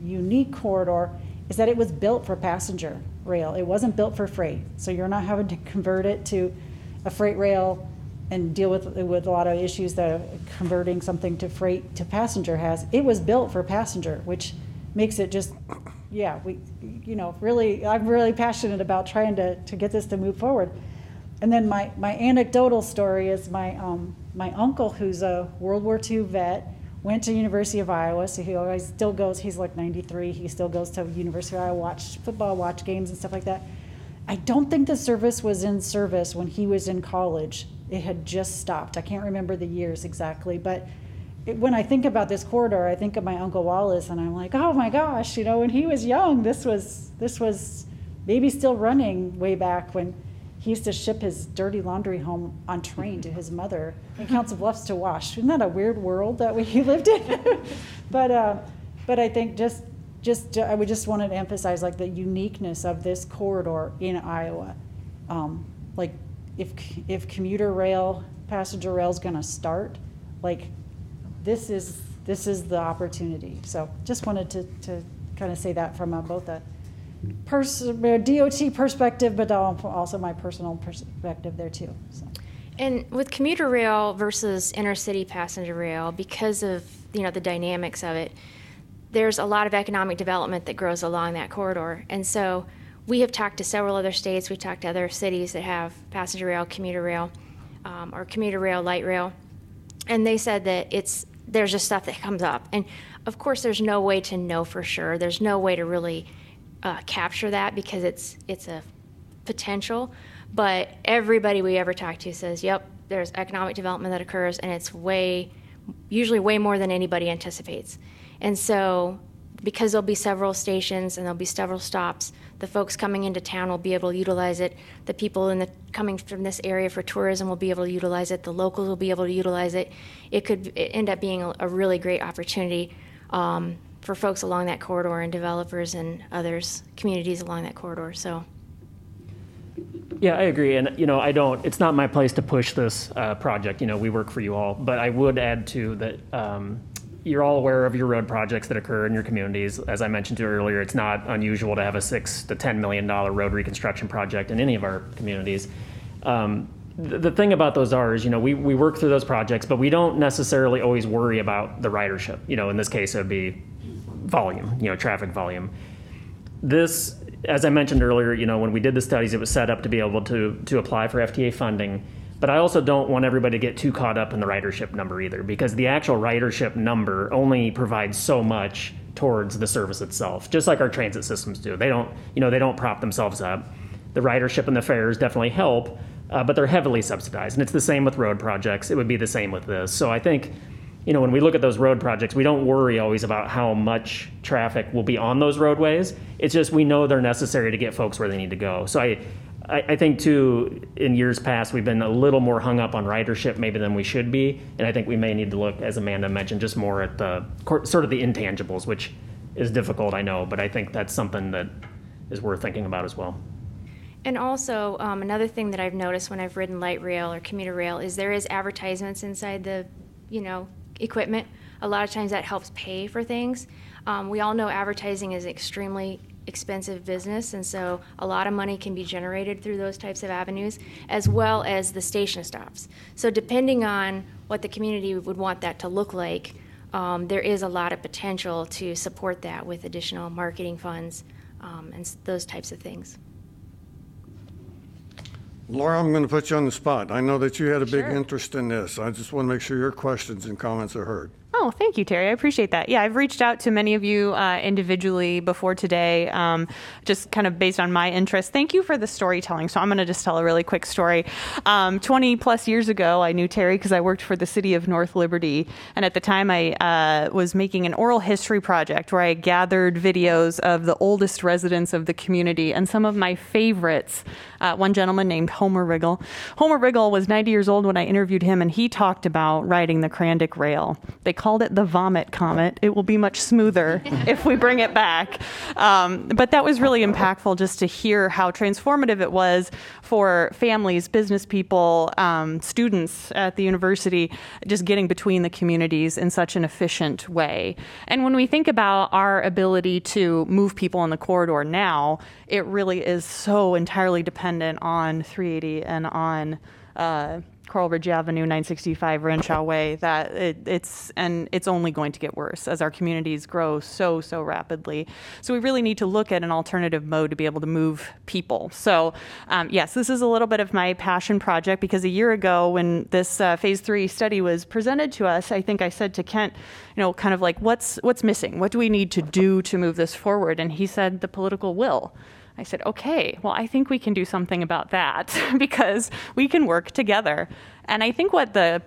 unique corridor. is that it was built for passenger rail. It wasn't built for freight. So you're not having to convert it to a freight rail and deal with with a lot of issues that converting something to freight to passenger has. It was built for passenger, which makes it just, yeah, we, you know, really, I'm really passionate about trying to, to get this to move forward. And then my, my anecdotal story is my um, my uncle, who's a World War Two vet, went to University of Iowa, so he always still goes, he's like ninety-three, he still goes to University of Iowa, watch football, watch games and stuff like that. I don't think the service was in service when he was in college. It had just stopped. I can't remember the years exactly, but it, when I think about this corridor, I think of my Uncle Wallace, and I'm like, oh my gosh, you know, when he was young, this was this was maybe still running way back when he used to ship his dirty laundry home on train to his mother and counts of lefts to wash. Isn't that a weird world that we lived in? but uh, but I think just just I would just wanted to emphasize like the uniqueness of this corridor in Iowa. Um, like if if commuter rail, passenger rail is going to start, like this is this is the opportunity. So just wanted to to kind of say that from uh, both a Pers- D O T perspective, but also my personal perspective there too. So. And with commuter rail versus intercity passenger rail, because of you know the dynamics of it, there's a lot of economic development that grows along that corridor. And so we have talked to several other states, we've talked to other cities that have passenger rail, commuter rail, um, or commuter rail, light rail, and they said that it's there's just stuff that comes up. And of course, there's no way to know for sure. There's no way to really Uh, capture that because it's it's a potential, but everybody we ever talk to says, yep, there's economic development that occurs, and it's way, usually way more than anybody anticipates. And so because there'll be several stations and there'll be several stops, the folks coming into town will be able to utilize it, the people in the coming from this area for tourism will be able to utilize it, the locals will be able to utilize it. It could it end up being a, a really great opportunity um, for folks along that corridor and developers and others, communities along that corridor, so. Yeah, I agree, and you know, I don't, it's not my place to push this uh, project, you know, we work for you all, but I would add too that um, you're all aware of your road projects that occur in your communities. As I mentioned to you earlier, it's not unusual to have a six to ten million dollars road reconstruction project in any of our communities. Um, The thing about those are is, you know, we, we work through those projects, but we don't necessarily always worry about the ridership. You know, in this case, it would be volume, you know, traffic volume. This, as I mentioned earlier, you know, when we did the studies, it was set up to be able to to apply for F T A funding. But I also don't want everybody to get too caught up in the ridership number either, because the actual ridership number only provides so much towards the service itself, just like our transit systems do. They don't, you know, they don't prop themselves up. The ridership and the fares definitely help. Uh, but they're heavily subsidized, and it's the same with road projects. It would be the same with this. So I think, you know, when we look at those road projects, we don't worry always about how much traffic will be on those roadways. It's just we know they're necessary to get folks where they need to go. So I, I, I think too, in years past, we've been a little more hung up on ridership maybe than we should be, and I think we may need to look, as Amanda mentioned, just more at the sort of the intangibles, which is difficult, I know, but I think that's something that is worth thinking about as well. And also, um, another thing that I've noticed when I've ridden light rail or commuter rail is there is advertisements inside the, you know, equipment. A lot of times that helps pay for things. Um, we all know advertising is an extremely expensive business, and so a lot of money can be generated through those types of avenues, as well as the station stops. So depending on what the community would want that to look like, um, there is a lot of potential to support that with additional marketing funds um, and those types of things. Laura, I'm going to put you on the spot. I know that you had a big sure. interest in this. I just want to make sure your questions and comments are heard. Oh, thank you, Terry. I appreciate that. Yeah, I've reached out to many of you uh, individually before today, um, just kind of based on my interest. Thank you for the storytelling. So I'm going to just tell a really quick story. Um, twenty plus years ago, I knew Terry because I worked for the city of North Liberty. And at the time, I uh, was making an oral history project where I gathered videos of the oldest residents of the community and some of my favorites. Uh, one gentleman named Homer Riggle. Homer Riggle was ninety years old when I interviewed him, and he talked about riding the Crandic Rail. They called called it the vomit comet. It will be much smoother if we bring it back. Um, but that was really impactful just to hear how transformative it was for families, business people, um, students at the university, just getting between the communities in such an efficient way. And when we think about our ability to move people in the corridor now, it really is so entirely dependent on three eighty and on uh, Coral Ridge Avenue, nine sixty-five Renshaw Way, that it, it's and it's only going to get worse as our communities grow so, so rapidly. So we really need to look at an alternative mode to be able to move people. So um, yes, this is a little bit of my passion project, because a year ago when this uh, phase three study was presented to us, I think I said to Kent, you know, kind of like, what's what's missing? What do we need to do to move this forward? And he said, the political will. I said, okay, well, I think we can do something about that because we can work together. And I think what the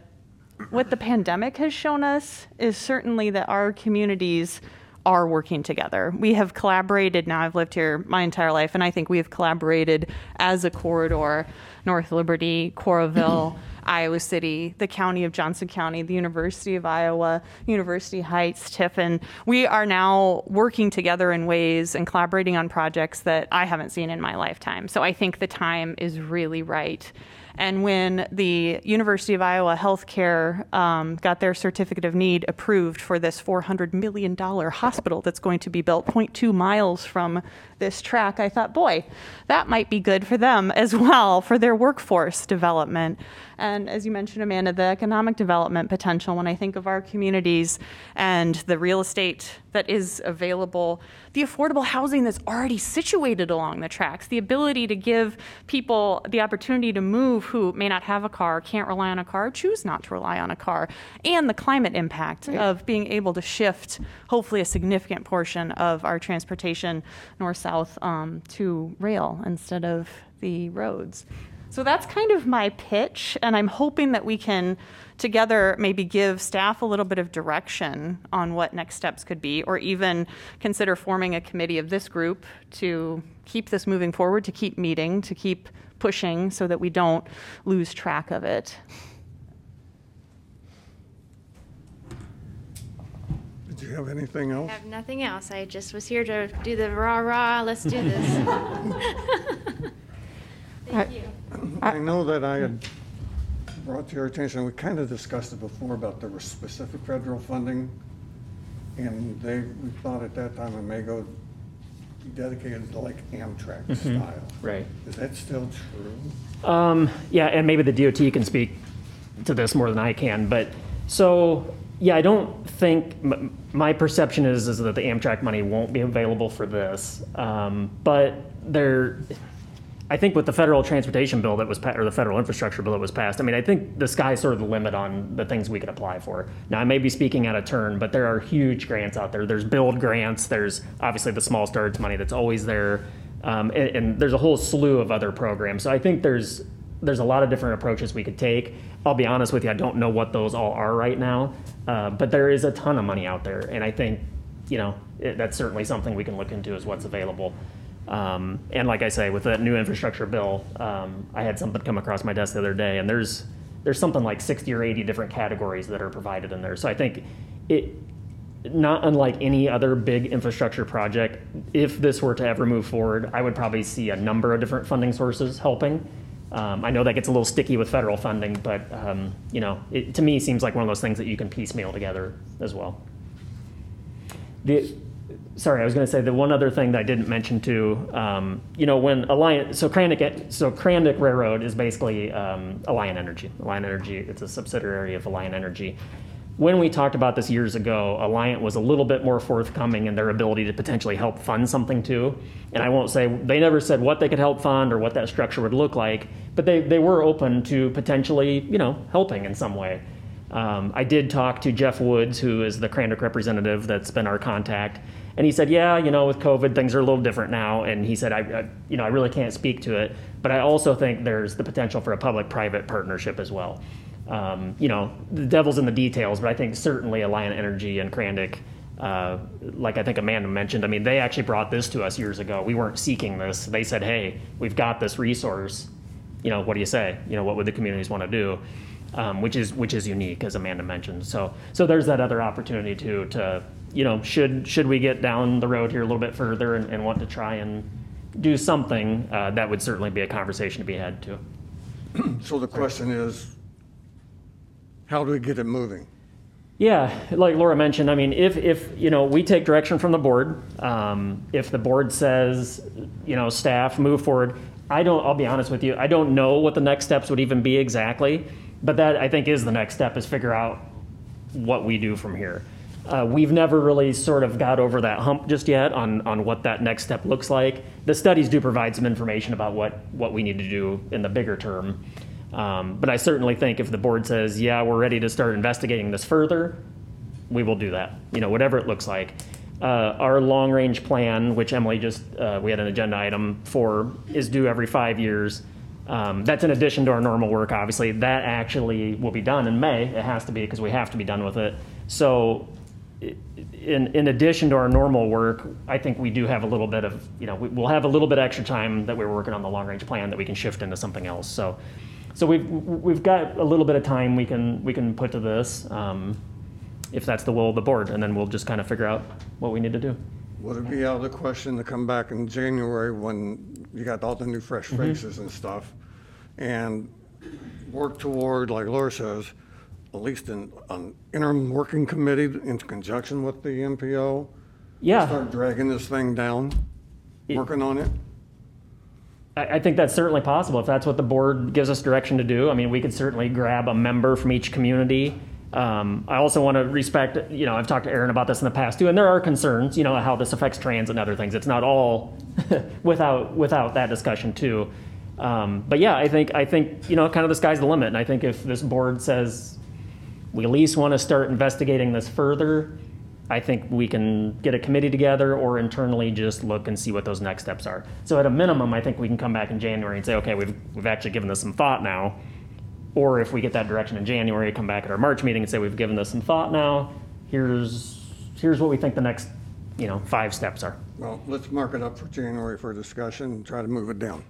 what the pandemic has shown us is certainly that our communities are working together. We have collaborated now. I've lived here my entire life, and I think we have collaborated as a corridor, North Liberty, Coralville, Iowa City, the county of Johnson County, the University of Iowa, University Heights, Tiffin. We are now working together in ways and collaborating on projects that I haven't seen in my lifetime. So I think the time is really right. And when the University of Iowa Healthcare um, got their certificate of need approved for this four hundred million dollars hospital that's going to be built zero point two miles from this track, I thought, boy, that might be good for them as well, for their workforce development. And as you mentioned, Amanda, the economic development potential, when I think of our communities and the real estate that is available, the affordable housing that's already situated along the tracks, the ability to give people the opportunity to move who may not have a car, can't rely on a car, choose not to rely on a car, and the climate impact right. of being able to shift, hopefully, a significant portion of our transportation north-south um, to rail instead of the roads. So that's kind of my pitch, and I'm hoping that we can together maybe give staff a little bit of direction on what next steps could be, or even consider forming a committee of this group to keep this moving forward, to keep meeting, to keep pushing so that we don't lose track of it. Did you have anything else? I have nothing else. I just was here to do the rah-rah, let's do this. Thank you. I know that I had brought to your attention, we kind of discussed it before, about there was specific federal funding, and they we thought at that time it may go dedicated to like Amtrak mm-hmm. style. Right. Is that still true? Um, yeah, and maybe the D O T can speak to this more than I can, but so yeah, I don't think m- my perception is is that the Amtrak money won't be available for this, um, but there. I think with the federal transportation bill that was passed, or the federal infrastructure bill that was passed, I mean, I think the sky's sort of the limit on the things we could apply for. Now, I may be speaking out of turn, but there are huge grants out there. There's BUILD grants. There's obviously the small starts money that's always there. Um, and, and there's a whole slew of other programs. So I think there's there's a lot of different approaches we could take. I'll be honest with you, I don't know what those all are right now, uh, but there is a ton of money out there. And I think, you know, it, that's certainly something we can look into is what's available. Um, and like I say, with that new infrastructure bill, um, I had something come across my desk the other day, and there's there's something like sixty or eighty different categories that are provided in there. So I think it, not unlike any other big infrastructure project, if this were to ever move forward, I would probably see a number of different funding sources helping. Um, I know that gets a little sticky with federal funding, but um, you know, it, to me, seems like one of those things that you can piecemeal together as well. The, Sorry, I was going to say the one other thing that I didn't mention too, um, you know, when Alliant, so Crandic, so Crandic Railroad is basically um, Alliant Energy. Alliant Energy, it's a subsidiary of Alliant Energy. When we talked about this years ago, Alliant was a little bit more forthcoming in their ability to potentially help fund something too. And I won't say, they never said what they could help fund or what that structure would look like, but they, they were open to potentially, you know, helping in some way. Um, I did talk to Jeff Woods, who is the Crandic representative that's been our contact. And he said, yeah, you know, with COVID, things are a little different now. And he said, I, I, you know, I really can't speak to it. But I also think there's the potential for a public-private partnership as well. Um, you know, the devil's in the details, but I think certainly Alliant Energy and Crandic, uh, like I think Amanda mentioned, I mean, they actually brought this to us years ago. We weren't seeking this. They said, hey, we've got this resource. You know, what do you say? You know, what would the communities want to do? um, which is which is unique, as Amanda mentioned. So so there's that other opportunity to to you know should should we get down the road here a little bit further and, and want to try and do something, uh, that would certainly be a conversation to be had too. So the question is, how do we get it moving? Yeah, like Laura mentioned, I mean, if, if you know, we take direction from the board. Um, if the board says, you know, staff, move forward, I don't, I'll be honest with you, I don't know what the next steps would even be exactly, but that, I think, is the next step, is figure out what we do from here. Uh, we've never really sort of got over that hump just yet on, on what that next step looks like. The studies do provide some information about what, what we need to do in the bigger term. Um, but I certainly think if the board says, yeah, we're ready to start investigating this further, we will do that, you know, whatever it looks like. Uh, our long range plan, which Emily just, uh, we had an agenda item for, is due every five years. Um, that's in addition to our normal work, obviously. That actually will be done in May. It has to be, because we have to be done with it. So in in addition to our normal work, I think we do have a little bit of, you know, we, we'll have a little bit extra time that we're working on the long range plan that we can shift into something else. So. So we've we've got a little bit of time we can we can put to this, um, if that's the will of the board, and then we'll just kind of figure out what we need to do. Would it be out of the question to come back in January when you got all the new fresh faces mm-hmm. and stuff, and work toward, like Laura says, at least an, an interim working committee in conjunction with the M P O? Yeah. Start dragging this thing down, it, working on it. I think that's certainly possible. If that's what the board gives us direction to do, I mean, we could certainly grab a member from each community. Um, I also want to respect, you know, I've talked to Aaron about this in the past too, and there are concerns, you know, how this affects trans and other things. It's not all without without that discussion too. Um, but yeah, I think, I think, you know, kind of the sky's the limit. And I think if this board says we at least want to start investigating this further, I think we can get a committee together or internally just look and see what those next steps are. So at a minimum, I think we can come back in January and say, okay, we've we've actually given this some thought now. Or if we get that direction in January, come back at our March meeting and say, we've given this some thought now. Here's here's what we think the next, you know, five steps are. Well, let's mark it up for January for discussion and try to move it down.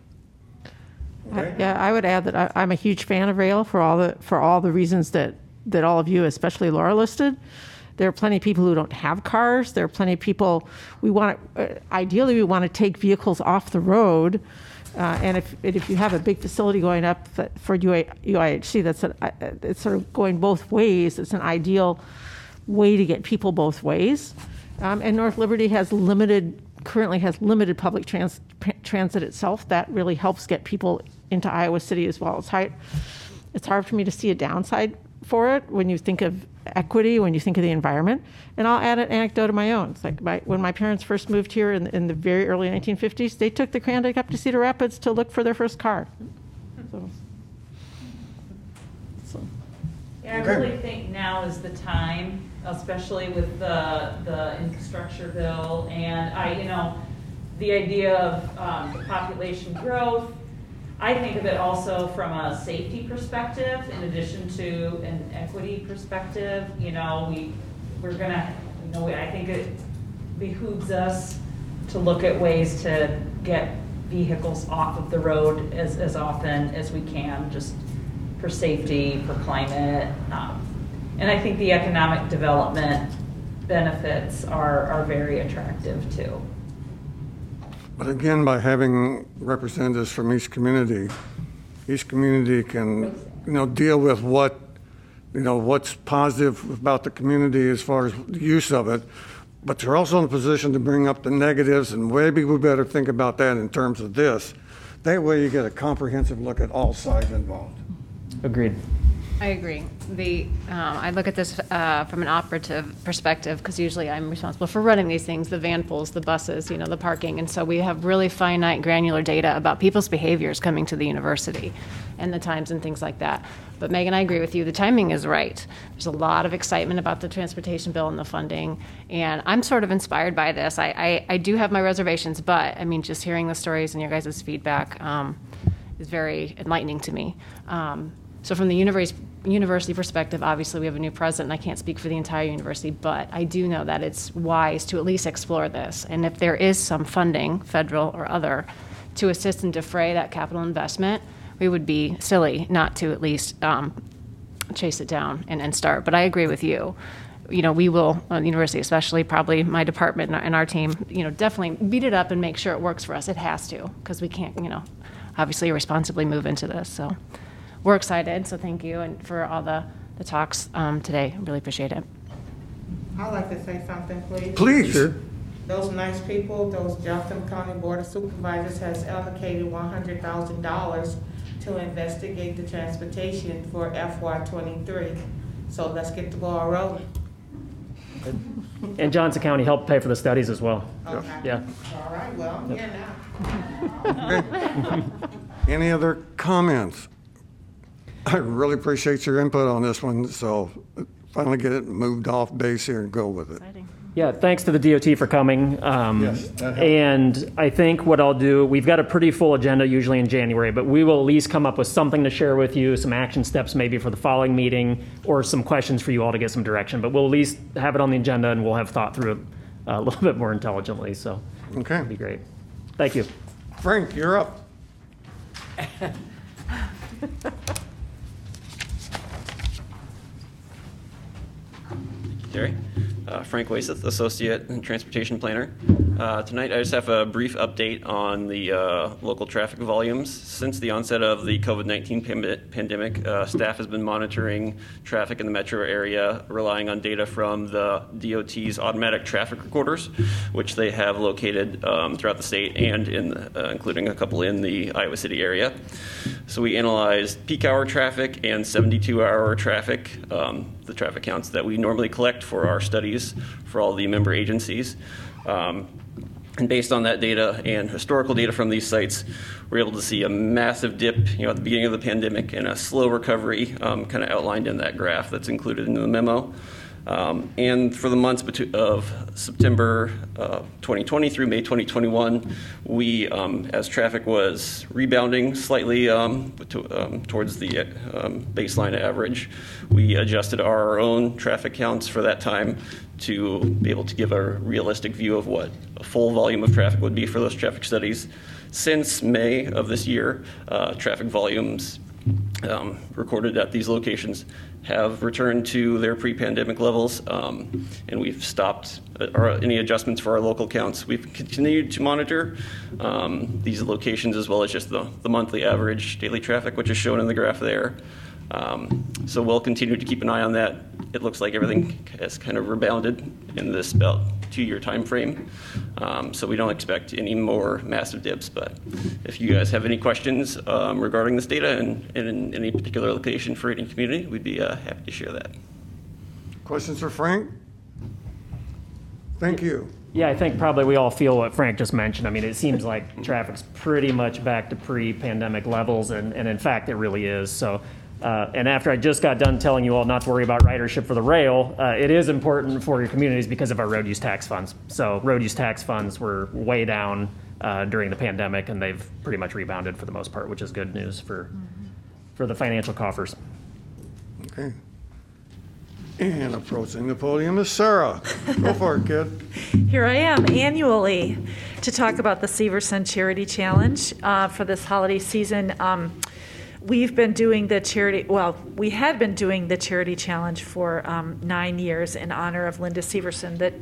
Okay? I, yeah, I would add that I, I'm a huge fan of rail for all the for all the reasons that, that all of you, especially Laura, listed. There are plenty of people who don't have cars. There are plenty of people. We want to, ideally, we want to take vehicles off the road. Uh, and if if you have a big facility going up for U I H C, that's an, it's sort of going both ways. It's an ideal way to get people both ways. Um, and North Liberty has limited, currently has limited public trans, transit itself. That really helps get people into Iowa City as well. It's hard, it's hard for me to see a downside for it when you think of equity, when you think of the environment. And I'll add an anecdote of my own. It's like my, when my parents first moved here in, in the very early nineteen fifties, they took the Crandic up to Cedar Rapids to look for their first car. So, so. Yeah, I really think now is the time, especially with the the infrastructure bill, and I, you know, the idea of um, population growth. I think of it also from a safety perspective, in addition to an equity perspective. You know, we we're gonna, you know, I think it behooves us to look at ways to get vehicles off of the road as, as often as we can, just for safety, for climate, um, and I think the economic development benefits are are very attractive too. But again, by having representatives from each community, each community can, you know, deal with what, you know, what's positive about the community as far as the use of it. But they're also in a position to bring up the negatives, and maybe we better think about that in terms of this. That way you get a comprehensive look at all sides involved. Agreed. I agree. The um, I look at this uh, from an operative perspective, because usually I'm responsible for running these things, the van pools, the buses, you know, the parking. And so we have really finite granular data about people's behaviors coming to the university and the times and things like that. But Megan, I agree with you. The timing is right. There's a lot of excitement about the transportation bill and the funding. And I'm sort of inspired by this. I, I, I do have my reservations, but I mean, just hearing the stories and your guys' feedback um, is very enlightening to me. Um, So from the university perspective, obviously we have a new president, and I can't speak for the entire university, but I do know that it's wise to at least explore this. And if there is some funding, federal or other, to assist and defray that capital investment, we would be silly not to at least um, chase it down and, and start. But I agree with you. You know, we will, uh, the university especially, probably my department and our, and our team, you know, definitely beat it up and make sure it works for us. It has to, because we can't, you know, obviously responsibly move into this. So we're excited. So thank you and for all the, the talks um, today. Really appreciate it. I'd like to say something, please. Please. Sure. Those nice people, those Johnson County Board of Supervisors has allocated one hundred thousand dollars to investigate the transportation for F Y twenty-three. So let's get the ball rolling. And Johnson County helped pay for the studies as well. Okay. Yeah. All right, well, I'm here now. Any other comments? I really appreciate your input on this one. So finally get it moved off base here and go with it. Exciting. Yeah, thanks to the D O T for coming. Um, yes, and I think what I'll do, we've got a pretty full agenda usually in January, but we will at least come up with something to share with you, some action steps maybe for the following meeting, or some questions for you all to get some direction. But we'll at least have it on the agenda, and we'll have thought through it a little bit more intelligently. So okay, that'd be great. Thank you. Frank, you're up. Terry. Uh, Frank Waseath, Associate and Transportation Planner. Uh, tonight I just have a brief update on the uh, local traffic volumes. Since the onset of the COVID nineteen pand- pandemic, uh, staff has been monitoring traffic in the metro area, relying on data from the D O T's automatic traffic recorders, which they have located um, throughout the state and in the, uh, including a couple in the Iowa City area. So we analyzed peak hour traffic and seventy-two hour traffic, um, the traffic counts that we normally collect for our studies for all the member agencies. Um, and based on that data and historical data from these sites, we're able to see a massive dip, you know, at the beginning of the pandemic and a slow recovery, um, kind of outlined in that graph that's included in the memo. Um, and for the months of September uh, twenty twenty through May twenty twenty-one, we, um, as traffic was rebounding slightly um, to, um, towards the um, baseline average, we adjusted our own traffic counts for that time to be able to give a realistic view of what a full volume of traffic would be for those traffic studies. Since May of this year, uh, traffic volumes Um, recorded at these locations have returned to their pre-pandemic levels, um, and we've stopped uh, our, any adjustments for our local counts. We've continued to monitor um, these locations as well as just the, the monthly average daily traffic, which is shown in the graph there. Um, so we'll continue to keep an eye on that. It looks like everything has kind of rebounded in this about two-year time frame. Um, so we don't expect any more massive dips, but if you guys have any questions um, regarding this data and, and in any particular location for any community, we'd be uh, happy to share that. Questions for Frank? Thank you. Yeah, I think probably we all feel what Frank just mentioned. I mean, it seems like traffic's pretty much back to pre-pandemic levels, and, and in fact, it really is. So. Uh, and after I just got done telling you all not to worry about ridership for the rail, uh, it is important for your communities because of our road use tax funds. So road use tax funds were way down uh, during the pandemic, and they've pretty much rebounded for the most part, which is good news for for the financial coffers. Okay. And approaching the podium is Sarah. Go for it, kid. Here I am annually to talk about the Severson Charity Challenge uh, for this holiday season. Um, We've been doing the charity, well, we had been doing the charity challenge for um, nine years in honor of Linda Severson, that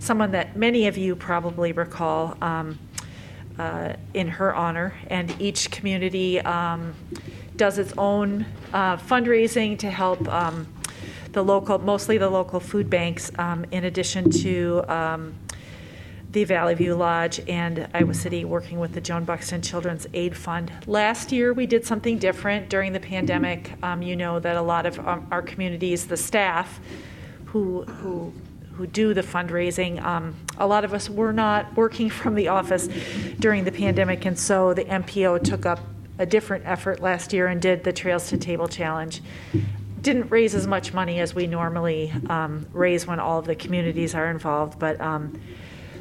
someone that many of you probably recall um, uh, in her honor. And each community um, does its own uh, fundraising to help um, the local, mostly the local food banks, um, in addition to um, the Valley View Lodge and Iowa City working with the Joan Buxton Children's Aid Fund. Last year we did something different during the pandemic. Um, you know that a lot of um, our communities, the staff who who who do the fundraising, um, a lot of us were not working from the office during the pandemic, and so the M P O took up a different effort last year and did the Trails to Table Challenge. Didn't raise as much money as we normally um, raise when all of the communities are involved, but um,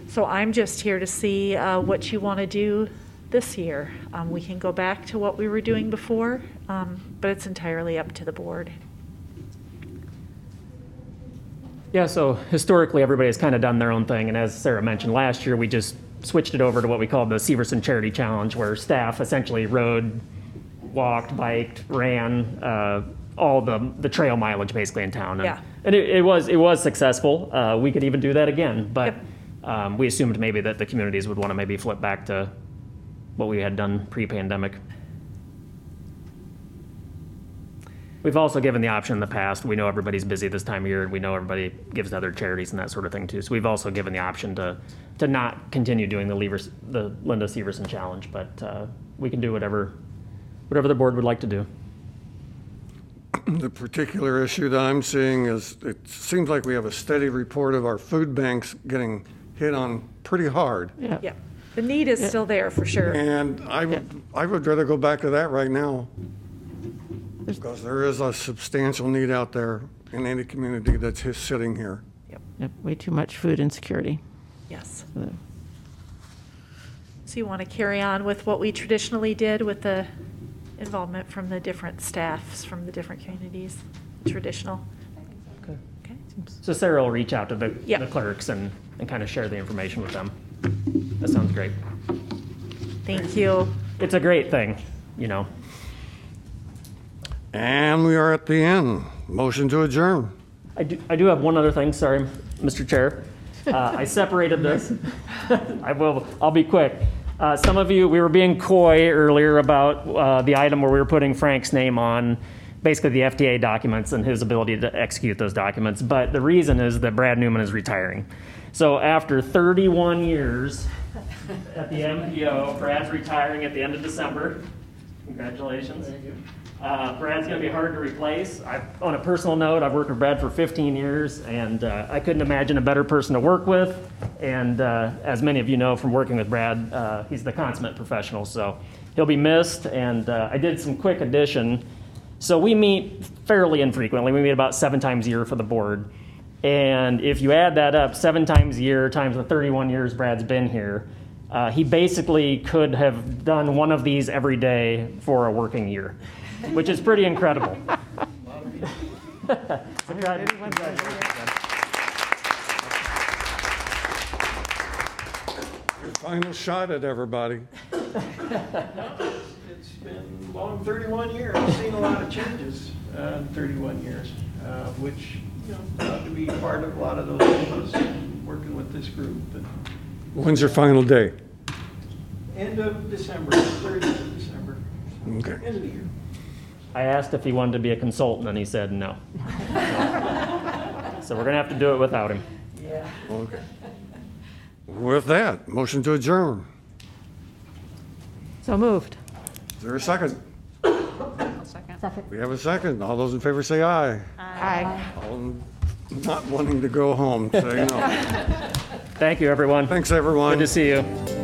so I'm just here to see uh, what you want to do this year. Um, we can go back to what we were doing before, um, but it's entirely up to the board. Yeah, so historically everybody has kind of done their own thing, and as Sarah mentioned, last year we just switched it over to what we called the Severson Charity Challenge, where staff essentially rode walked, biked, ran, uh, all the the trail mileage basically in town. And, yeah. and it, it was it was successful. Uh, we could even do that again, but yep. um, we assumed maybe that the communities would want to maybe flip back to what we had done pre-pandemic. We've also given the option in the past. We know everybody's busy this time of year, and we know everybody gives to other charities and that sort of thing too. So we've also given the option to to not continue doing the Levers, the Linda Severson challenge, but uh, we can do whatever whatever the board would like to do. The particular issue that I'm seeing is it seems like we have a steady report of our food banks getting hit on pretty hard. Yeah, yeah. The need is yeah. still there for sure. And I would yeah. I would rather go back to that right now, because there is a substantial need out there in any community that's sitting here. Yep. Yep. Way too much food insecurity. Yes. So. so you want to carry on with what we traditionally did with the involvement from the different staffs from the different communities, traditional. Okay. Okay. So Sarah will reach out to the, yep. the clerks and, and kind of share the information with them. That sounds great. Thank you. It's a great thing, you know. And we are at the end. Motion to adjourn. I do, I do have one other thing. Sorry, Mister Chair. Uh, I separated this. I will. I'll be quick. Uh, some of you, we were being coy earlier about uh, the item where we were putting Frank's name on basically the F T A documents and his ability to execute those documents. But the reason is that Brad Newman is retiring. So after thirty-one years at the M P O, Brad's retiring at the end of December. Congratulations. Thank you. Uh, Brad's going to be hard to replace. I, on a personal note, I've worked with Brad for fifteen years, and uh, I couldn't imagine a better person to work with. And uh, as many of you know from working with Brad, uh, he's the consummate professional, so he'll be missed. And uh, I did some quick addition. So we meet fairly infrequently. We meet about seven times a year for the board. And if you add that up, seven times a year times the thirty-one years Brad's been here, uh, he basically could have done one of these every day for a working year. Which is pretty incredible. Your final shot at everybody. It's been long, thirty-one years. I've seen a lot of changes uh, in thirty-one years, uh, which, you know, glad to be part of a lot of those changes, working with this group. But when's your final day? End of December, thirtieth of December. Okay. End of the year. I asked if he wanted to be a consultant, and he said no. So we're going to have to do it without him. Yeah. Okay. With that, motion to adjourn. So moved. Is there a second? I'll second. Second. We have a second. All those in favor say aye. Aye. Aye. All not wanting to go home, say no. Thank you, everyone. Thanks, everyone. Good to see you.